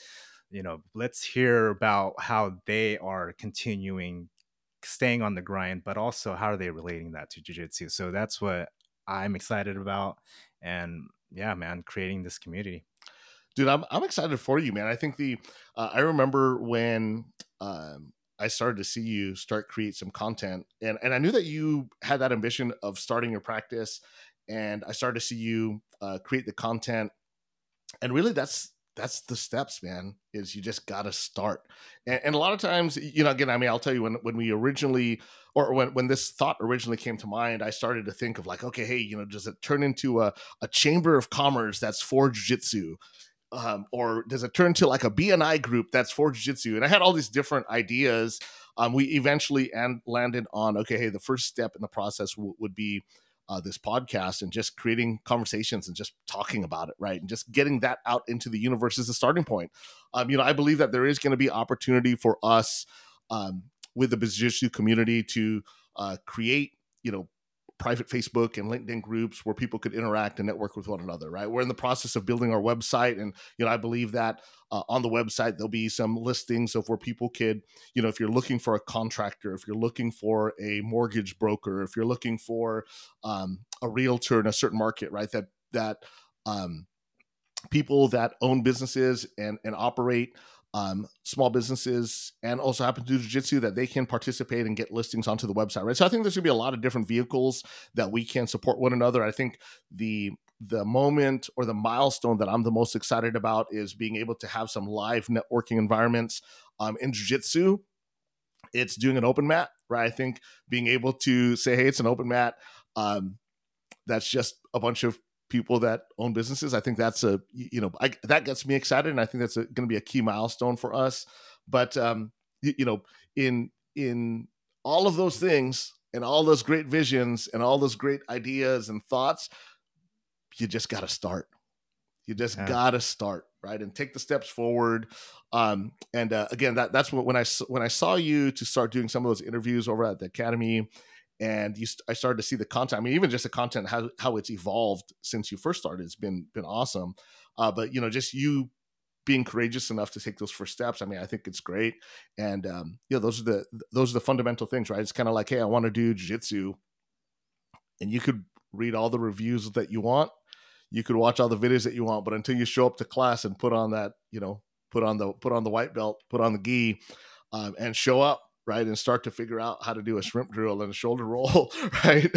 you know, let's hear about how they are continuing, staying on the grind, but also how are they relating that to jiu-jitsu. So that's what I'm excited about. And yeah, man, creating this community. Dude, I'm excited for you, man. I think I remember when, I started to see you create some content, and I knew that you had that ambition of starting your practice, and I started to see you create the content, and really that's the steps, man, is you just got to start. And a lot of times, you know, again, I mean, I'll tell you when we originally, or when this thought originally came to mind, I started to think of like, okay, hey, you know, does it turn into a chamber of commerce that's for jiu-jitsu? Or does it turn to like a BNI group that's for jiu-jitsu? And I had all these different ideas. We eventually landed on, okay, hey, the first step in the process would be this podcast and just creating conversations and just talking about it, right? And just getting that out into the universe is the starting point. You know, I believe that there is going to be opportunity for us with the BizJitsu community to create, you know, private Facebook and LinkedIn groups where people could interact and network with one another, right? We're in the process of building our website. And, you know, I believe that on the website, there'll be some listings of where people could, you know, if you're looking for a contractor, if you're looking for a mortgage broker, if you're looking for a realtor in a certain market, right? That people that own businesses and operate small businesses and also happen to do jiu-jitsu, that they can participate and get listings onto the website, right? So I think there's gonna be a lot of different vehicles that we can support one another. I think the moment or the milestone that I'm the most excited about is being able to have some live networking environments in jiu-jitsu. It's doing an open mat, right? I think being able to say, hey, it's an open mat that's just a bunch of people that own businesses. I think that's that gets me excited. And I think that's going to be a key milestone for us. But, you know, in in all of those things and all those great visions and all those great ideas and thoughts, you just got to start. You just got to start, right? And take the steps forward. Again, that's what, when I saw you to start doing some of those interviews over at the Academy, and I started to see the content. I mean, even just the content, how it's evolved since you first started, it's been awesome. But, you know, just you being courageous enough to take those first steps. I mean, I think it's great. And, you know, those are the fundamental things, right? It's kind of like, hey, I want to do jiu-jitsu, and you could read all the reviews that you want. You could watch all the videos that you want, but until you show up to class and put on that, you know, put on the white belt, put on the gi, and show up, right, and start to figure out how to do a shrimp drill and a shoulder roll, right?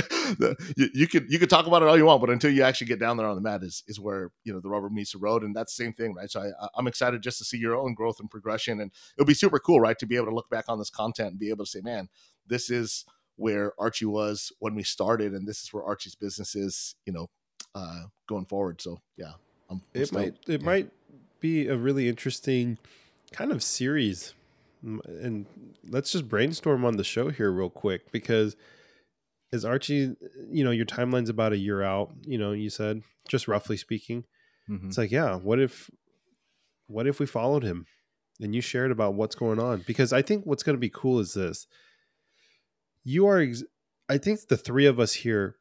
You could talk about it all you want, but until you actually get down there on the mat is where, you know, the rubber meets the road. And that's the same thing, right? So I'm excited just to see your own growth and progression, and it'll be super cool, right, to be able to look back on this content and be able to say, man, this is where Archie was when we started, and this is where Archie's business is, you know, going forward. So yeah, it might be a really interesting kind of series. And let's just brainstorm on the show here real quick, because as Archie, you know, your timeline's about a year out, you know, you said, just roughly speaking, it's like, yeah, what if we followed him and you shared about what's going on? Because I think what's going to be cool is this. I think the three of us here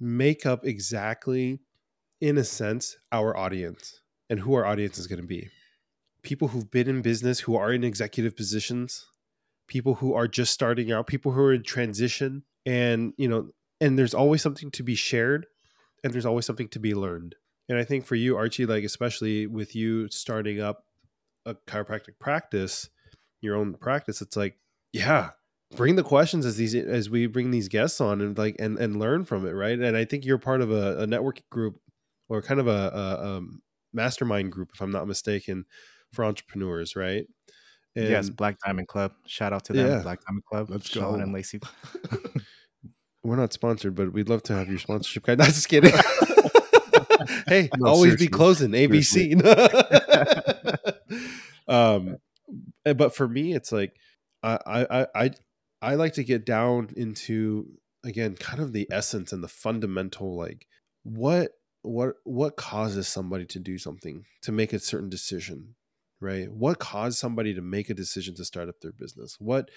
make up exactly, in a sense, our audience and who our audience is going to be. People who've been in business, who are in executive positions, people who are just starting out, people who are in transition, and, you know, and there's always something to be shared, and there's always something to be learned. And I think for you, Archie, like, especially with you starting up a chiropractic practice, your own practice, it's like, yeah, bring the questions as we bring these guests on, and like, and learn from it. Right. And I think you're part of a network group, or kind of a mastermind group, if I'm not mistaken, for entrepreneurs, right? And yes, Black Diamond Club. Shout out to them, yeah. Black Diamond Club. Let's go, Sean and Lacey. We're not sponsored, but we'd love to have your sponsorship guy. No, just kidding. Hey, no, always seriously. Be closing ABC. But for me, it's like I like to get down into, again, kind of the essence and the fundamental, like what causes somebody to do something, to make a certain decision. Right? What caused somebody to make a decision to start up their business? What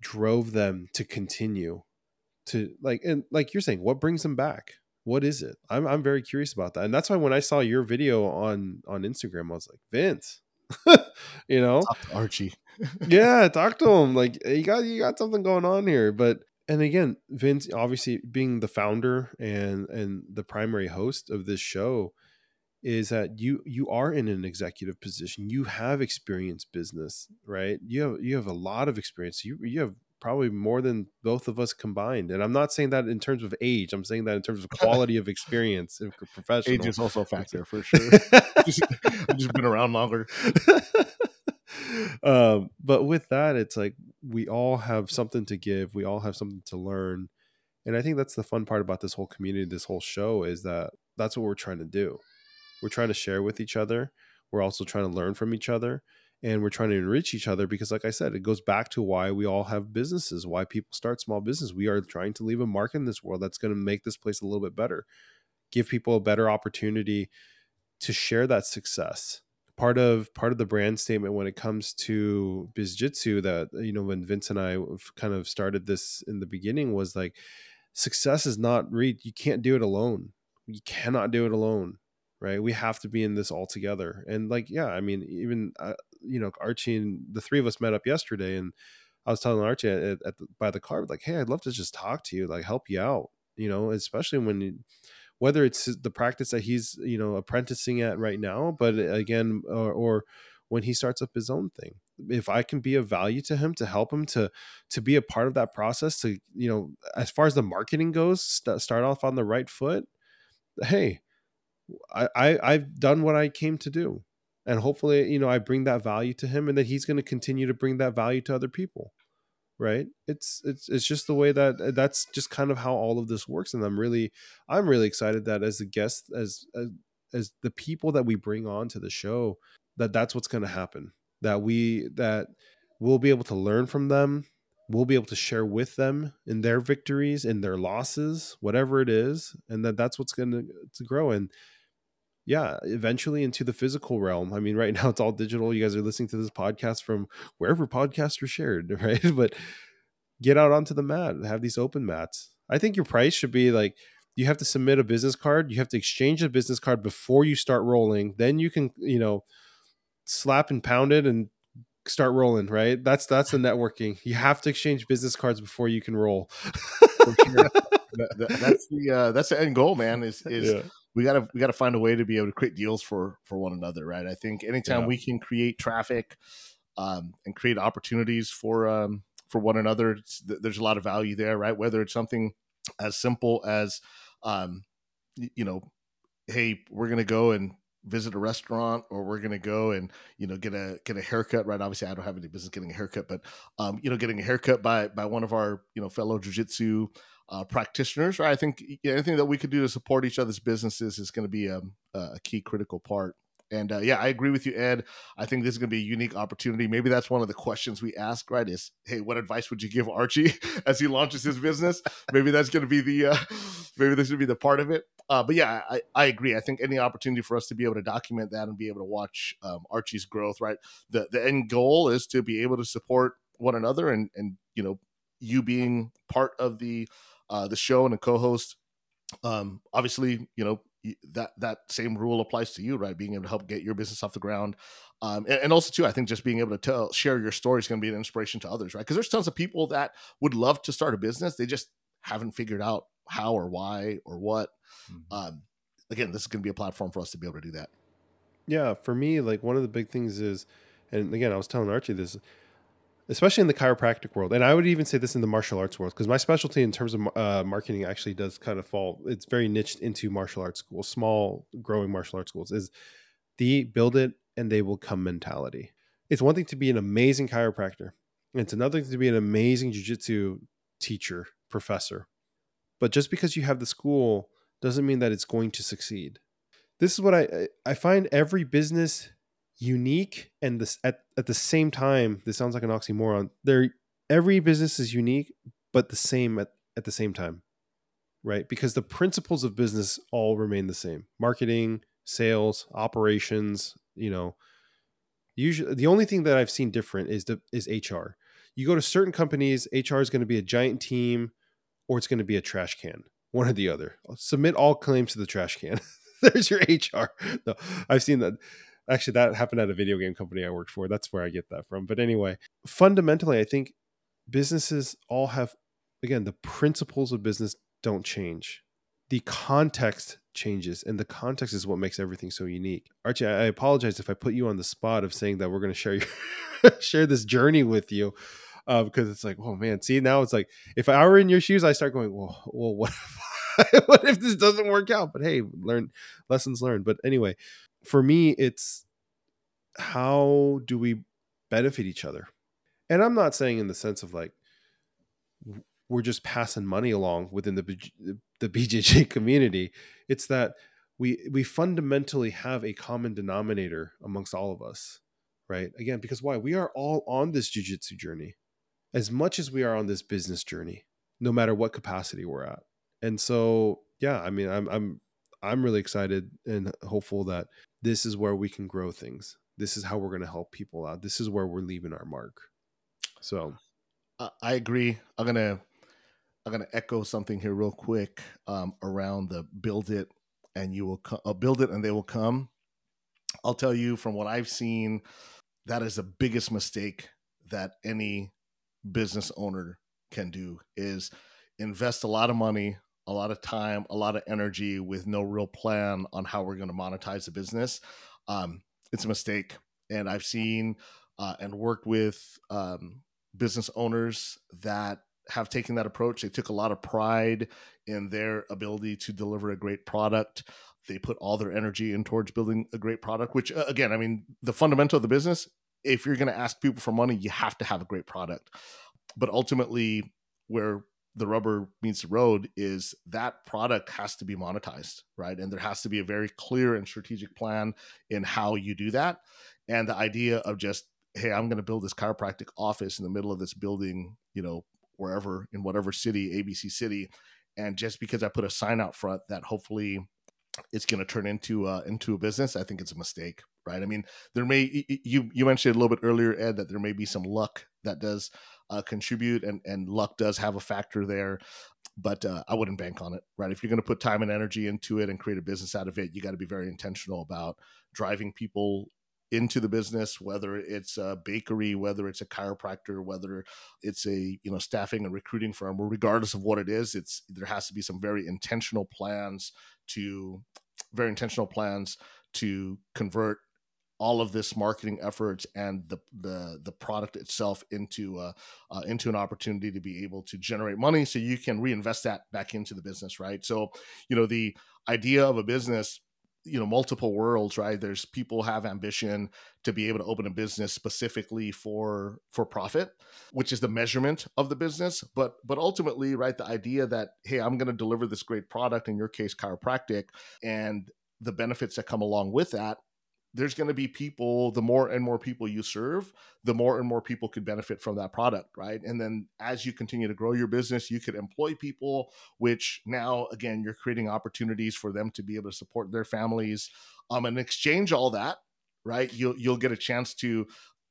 drove them to continue to, like, and like you're saying, what brings them back? What is it? I'm very curious about that. And that's why when I saw your video on Instagram, I was like, Vince, you know, talk to Archie. Yeah. Talk to him. Like, you got something going on here. But, and again, Vince, obviously being the founder and the primary host of this show, is that you are in an executive position. You have experienced business, right? You have a lot of experience. You have probably more than both of us combined. And I'm not saying that in terms of age. I'm saying that in terms of quality of experience, and professional. Age is also a factor for sure. I've just been around longer. But with that, it's like we all have something to give. We all have something to learn. And I think that's the fun part about this whole community, this whole show, is that that's what we're trying to do. We're trying to share with each other. We're also trying to learn from each other, and we're trying to enrich each other, because like I said, it goes back to why we all have businesses, why people start small business. We are trying to leave a mark in this world that's going to make this place a little bit better, give people a better opportunity to share that success. Part of the brand statement when it comes to BizJitsu that, you know, when Vince and I kind of started this in the beginning, was like, success is not you can't do it alone. You cannot do it alone. Right? We have to be in this all together. And like, yeah, I mean, even, you know, Archie and the three of us met up yesterday, and I was telling Archie by the car, like, hey, I'd love to just talk to you, like, help you out, you know, especially whether it's the practice that he's, you know, apprenticing at right now, but again, or when he starts up his own thing, if I can be of value to him, to help him, to be a part of that process, to, you know, as far as the marketing goes, start off on the right foot. Hey, I've done what I came to do, and hopefully, you know, I bring that value to him, and that he's going to continue to bring that value to other people. Right. It's just the way that's just kind of how all of this works. And I'm really excited that as the guests, as the people that we bring on to the show, that's what's going to happen, that We'll be able to learn from them. We'll be able to share with them in their victories, in their losses, whatever it is. And that's what's going to grow. And yeah, eventually into the physical realm. I mean, right now it's all digital. You guys are listening to this podcast from wherever podcasts are shared, right? But get out onto the mat, have these open mats. I think your price should be like, you have to submit a business card. You have to exchange a business card before you start rolling. Then you can, you know, slap and pound it and start rolling, right? That's the networking. You have to exchange business cards before you can roll. That's the end goal, man, is yeah. we gotta find a way to be able to create deals for one another, right? I think anytime yeah. we can create traffic and create opportunities for one another, there's a lot of value there, right? Whether it's something as simple as you know, hey, we're gonna go and visit a restaurant, or we're going to go and, you know, get a haircut, right? Obviously I don't have any business getting a haircut, but, you know, getting a haircut by one of our, you know, fellow jiu-jitsu practitioners, right? I think anything that we could do to support each other's businesses is going to be a key critical part. And yeah, I agree with you, Ed. I think this is going to be a unique opportunity. Maybe that's one of the questions we ask, right? Is, hey, what advice would you give Archie as he launches his business? Maybe that's going to be maybe this would be the part of it. But yeah, I agree. I think any opportunity for us to be able to document that and be able to watch Archie's growth, right? The end goal is to be able to support one another, and you know, you being part of the show and a co-host, obviously, you know, that same rule applies to you, right? Being able to help get your business off the ground. And also too, I think just being able to share your story is going to be an inspiration to others, right? Because there's tons of people that would love to start a business. They just haven't figured out how or why or what. Mm-hmm. Again, this is going to be a platform for us to be able to do that. Yeah. For me, like one of the big things is, and again, I was telling Archie this, especially in the chiropractic world. And I would even say this in the martial arts world, because my specialty in terms of marketing actually does kind of fall. It's very niched into martial arts schools, small growing martial arts schools, is the build it and they will come mentality. It's one thing to be an amazing chiropractor. And it's another thing to be an amazing jiu-jitsu teacher, professor. But just because you have the school doesn't mean that it's going to succeed. This is what I find every business unique, and this at the same time, this sounds like an oxymoron. Every business is unique, but the same at the same time, right? Because the principles of business all remain the same: marketing, sales, operations. You know, usually the only thing that I've seen different is HR. You go to certain companies, HR is going to be a giant team, or it's going to be a trash can. One or the other. Submit all claims to the trash can. There's your HR. No, I've seen that. Actually, that happened at a video game company I worked for. That's where I get that from. But anyway, fundamentally, I think businesses all have, again, the principles of business don't change. The context changes, and the context is what makes everything so unique. Archie, I apologize if I put you on the spot of saying that we're going to share this journey with you. Because it's like, oh man, see, now it's like, if I were in your shoes, I start going, well what if this doesn't work out? But hey, lessons learned. But anyway, for me, it's how do we benefit each other? And I'm not saying in the sense of like, we're just passing money along within the BJJ community. It's that we fundamentally have a common denominator amongst all of us, right? Again, because why? We are all on this jiu-jitsu journey as much as we are on this business journey, no matter what capacity we're at. And so, yeah, I mean, I'm really excited and hopeful that this is where we can grow things. This is how we're going to help people out. This is where we're leaving our mark. So I agree. I'm going to echo something here real quick around the build it and you will build it and they will come. I'll tell you from what I've seen, that is the biggest mistake that any business owner can do, is invest a lot of money, a lot of time, a lot of energy with no real plan on how we're going to monetize the business. It's a mistake. And I've seen and worked with business owners that have taken that approach. They took a lot of pride in their ability to deliver a great product. They put all their energy in towards building a great product, which again, I mean, the fundamental of the business, if you're going to ask people for money, you have to have a great product. But ultimately where the rubber meets the road is that product has to be monetized, right? And there has to be a very clear and strategic plan in how you do that. And the idea of just hey, I'm going to build this chiropractic office in the middle of this building, you know, wherever, in whatever city, ABC city. And just because I put a sign out front that hopefully it's going to turn into a business, I think it's a mistake, right? I mean, there may, you mentioned a little bit earlier, Ed, that there may be some luck that does contribute, and luck does have a factor there, but I wouldn't bank on it, right? If you're going to put time and energy into it and create a business out of it, you got to be very intentional about driving people into the business, whether it's a bakery, whether it's a chiropractor, whether it's a, you know, staffing and recruiting firm, or regardless of what it is, it's, there has to be some very intentional plans to convert all of this marketing efforts and the product itself into an opportunity to be able to generate money so you can reinvest that back into the business, right? So, you know, the idea of a business, you know, multiple worlds, right? There's people have ambition to be able to open a business specifically for profit, which is the measurement of the business. But ultimately, right, the idea that, hey, I'm going to deliver this great product, in your case, chiropractic, and the benefits that come along with that, there's going to be people, the more and more people you serve, the more and more people could benefit from that product, right? And then as you continue to grow your business, you could employ people, which now, again, you're creating opportunities for them to be able to support their families. And exchange all that, right? You'll get a chance to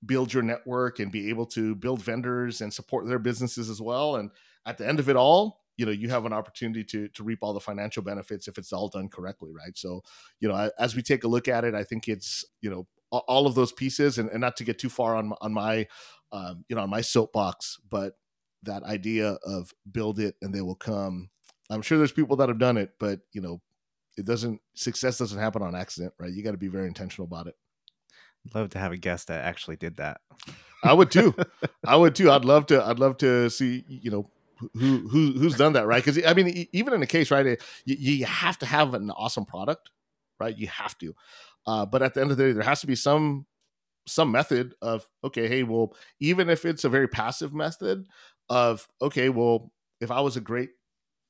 build your network and be able to build vendors and support their businesses as well. And at the end of it all, you know, you have an opportunity to reap all the financial benefits if it's all done correctly, right? So, you know, as we take a look at it, I think it's, you know, all of those pieces, and not to get too far on my soapbox, but that idea of build it and they will come. I'm sure there's people that have done it, but, you know, success doesn't happen on accident, right? You got to be very intentional about it. Love to have a guest that actually did that. I would too. I'd love to see, you know, who's done that, right? Because I mean, even in the case, right, you have to have an awesome product, right? You have to, but at the end of the day, there has to be some method of, okay, hey, well, even if it's a very passive method of, okay, well, if I was a great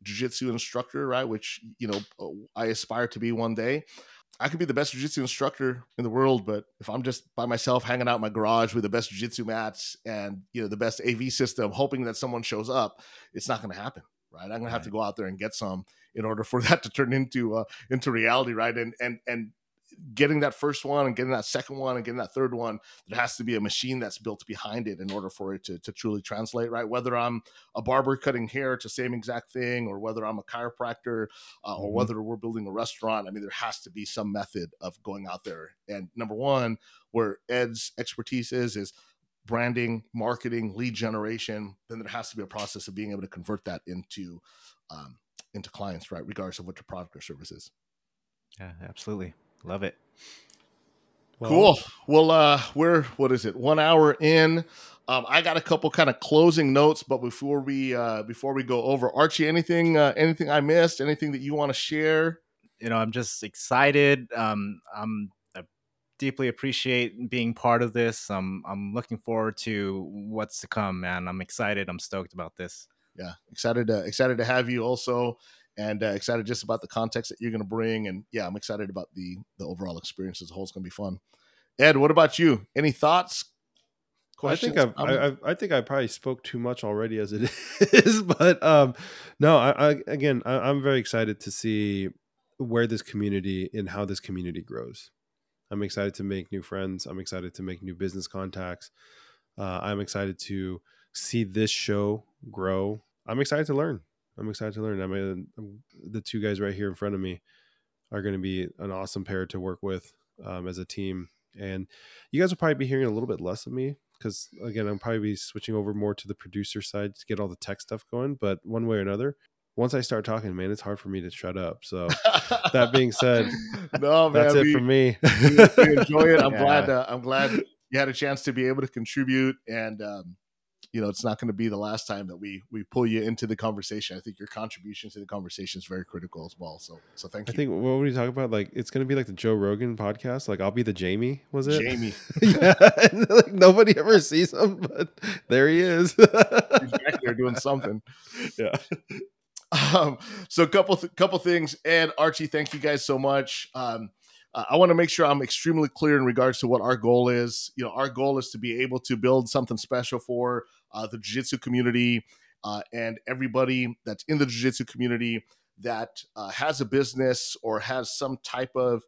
jiu-jitsu instructor, right, which, you know, I aspire to be one day, I could be the best jiu-jitsu instructor in the world, but if I'm just by myself hanging out in my garage with the best jiu-jitsu mats and, you know, the best AV system, hoping that someone shows up, it's not going to happen, right? I'm going to have to go out there and get some in order for that to turn into reality, right? And getting that first one and getting that second one and getting that third one, there has to be a machine that's built behind it in order for it to truly translate, right? Whether I'm a barber cutting hair, it's the same exact thing, or whether I'm a chiropractor, or whether we're building a restaurant. I mean, there has to be some method of going out there. And number one, where Ed's expertise is branding, marketing, lead generation. Then there has to be a process of being able to convert that into clients, right? Regardless of what your product or service is. Yeah, absolutely. Love it. Well, cool. Well, what is it? 1 hour in. I got a couple kind of closing notes, but before we go over, Archie, anything I missed? Anything that you want to share? You know, I'm just excited. I deeply appreciate being part of this. I'm looking forward to what's to come, man. I'm excited. I'm stoked about this. Yeah, excited to have you also. And excited just about the context that you're going to bring. And yeah, I'm excited about the overall experience as a whole. It's going to be fun. Ed, what about you? Any thoughts? Questions? I think I probably spoke too much already as it is, but I'm very excited to see where this community and how this community grows. I'm excited to make new friends. I'm excited to make new business contacts. I'm excited to see this show grow. I'm excited to learn. I mean, the two guys right here in front of me are going to be an awesome pair to work with as a team. And you guys will probably be hearing a little bit less of me because, again, I'm probably be switching over more to the producer side to get all the tech stuff going. But one way or another, once I start talking, man, it's hard for me to shut up. So that being said, that's it for me. we enjoy it. I'm glad you had a chance to be able to contribute, and you know, it's not going to be the last time that we pull you into the conversation. I think your contribution to the conversation is very critical as well. So thank you. I think what we talk about, like, it's going to be like the Joe Rogan podcast. Like, I'll be the Jamie, was it? Jamie. Yeah. And, like, nobody ever sees him, but there he is. He's back there doing something. Yeah. So a couple things. And Archie, thank you guys so much. I want to make sure I'm extremely clear in regards to what our goal is. You know, our goal is to be able to build something special for the jiu-jitsu community and everybody that's in the jiu-jitsu community that has a business or has some type of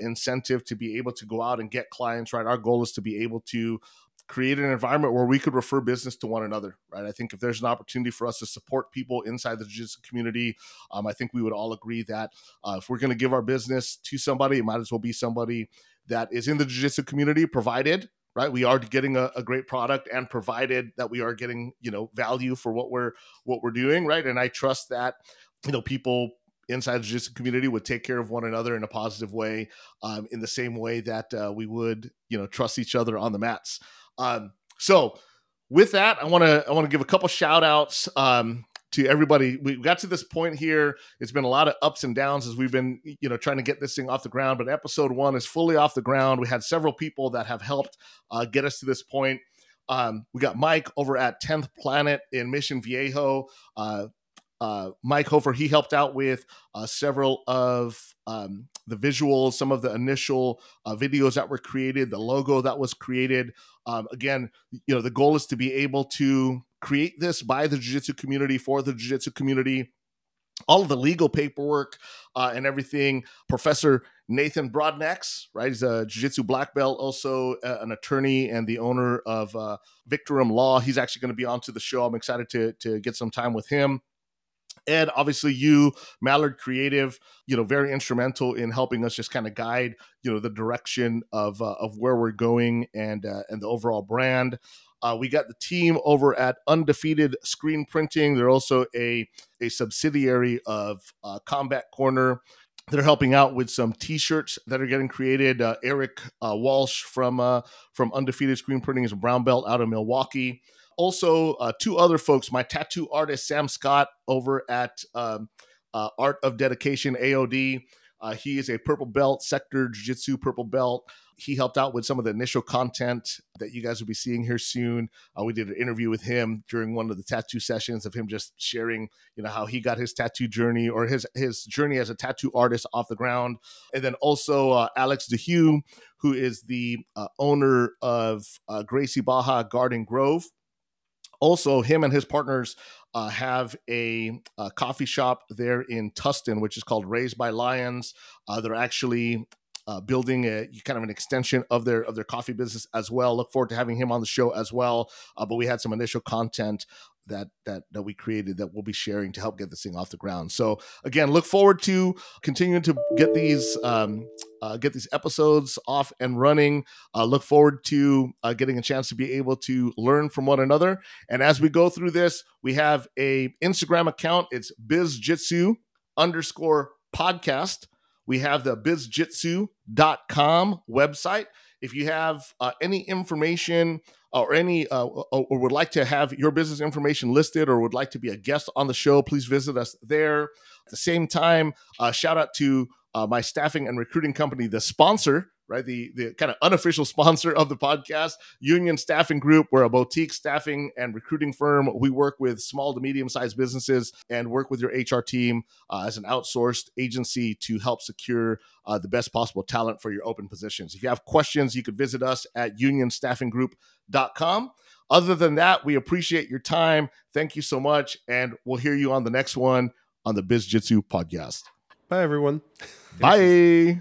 incentive to be able to go out and get clients, right? Our goal is to be able to create an environment where we could refer business to one another, right? I think if there's an opportunity for us to support people inside the jiu-jitsu community, I think we would all agree that if we're going to give our business to somebody, it might as well be somebody that is in the jiu-jitsu community, provided, right, we are getting a great product and provided that we are getting, you know, value for what we're doing, right? And I trust that, you know, people inside the jiu-jitsu community would take care of one another in a positive way, in the same way that we would, you know, trust each other on the mats. So with that, I want to give a couple shout outs, to everybody. We got to this point here. It's been a lot of ups and downs as we've been, you know, trying to get this thing off the ground, but episode 1 is fully off the ground. We had several people that have helped, get us to this point. We got Mike over at 10th Planet in Mission Viejo, Mike Hofer. He helped out with several of the visuals, some of the initial videos that were created, the logo that was created. Again, you know, the goal is to be able to create this by the jiu-jitsu community, for the jiu-jitsu community. All of the legal paperwork and everything, Professor Nathan Broadnecks, right? He's a jiu-jitsu black belt, also an attorney and the owner of Victorum Law. He's actually going to be onto the show. I'm excited to get some time with him. Ed, obviously you, Mallard Creative, you know, very instrumental in helping us just kind of guide, you know, the direction of where we're going and the overall brand. We got the team over at Undefeated Screen Printing. They're also a subsidiary of Combat Corner. They're helping out with some T-shirts that are getting created. Eric Walsh from Undefeated Screen Printing is a brown belt out of Milwaukee. Also, two other folks, my tattoo artist, Sam Scott, over at Art of Dedication, AOD. He is a purple belt, Sector Jiu-Jitsu purple belt. He helped out with some of the initial content that you guys will be seeing here soon. We did an interview with him during one of the tattoo sessions of him just sharing, you know, how he got his tattoo journey or his journey as a tattoo artist off the ground. And then also Alex DeHue, who is the owner of Gracie Baja Garden Grove. Also, him and his partners have a coffee shop there in Tustin, which is called Raised by Lions. They're actually building a kind of an extension of their coffee business as well. Look forward to having him on the show as well. But we had some initial content that we created that we'll be sharing to help get this thing off the ground. So again, look forward to continuing to get these episodes off and running. Look forward to getting a chance to be able to learn from one another. And as we go through this, we have a Instagram account. It's BizJitsu_podcast. We have the bizjitsu.com website. If you have any information or or would like to have your business information listed or would like to be a guest on the show, please visit us there. At the same time, shout out to my staffing and recruiting company, the sponsor, right? The kind of unofficial sponsor of the podcast, Union Staffing Group. We're a boutique staffing and recruiting firm. We work with small to medium-sized businesses and work with your HR team as an outsourced agency to help secure the best possible talent for your open positions. If you have questions, you could visit us at unionstaffinggroup.com. Other than that, we appreciate your time. Thank you so much. And we'll hear you on the next one on the BizJitsu podcast. Bye, everyone. Bye.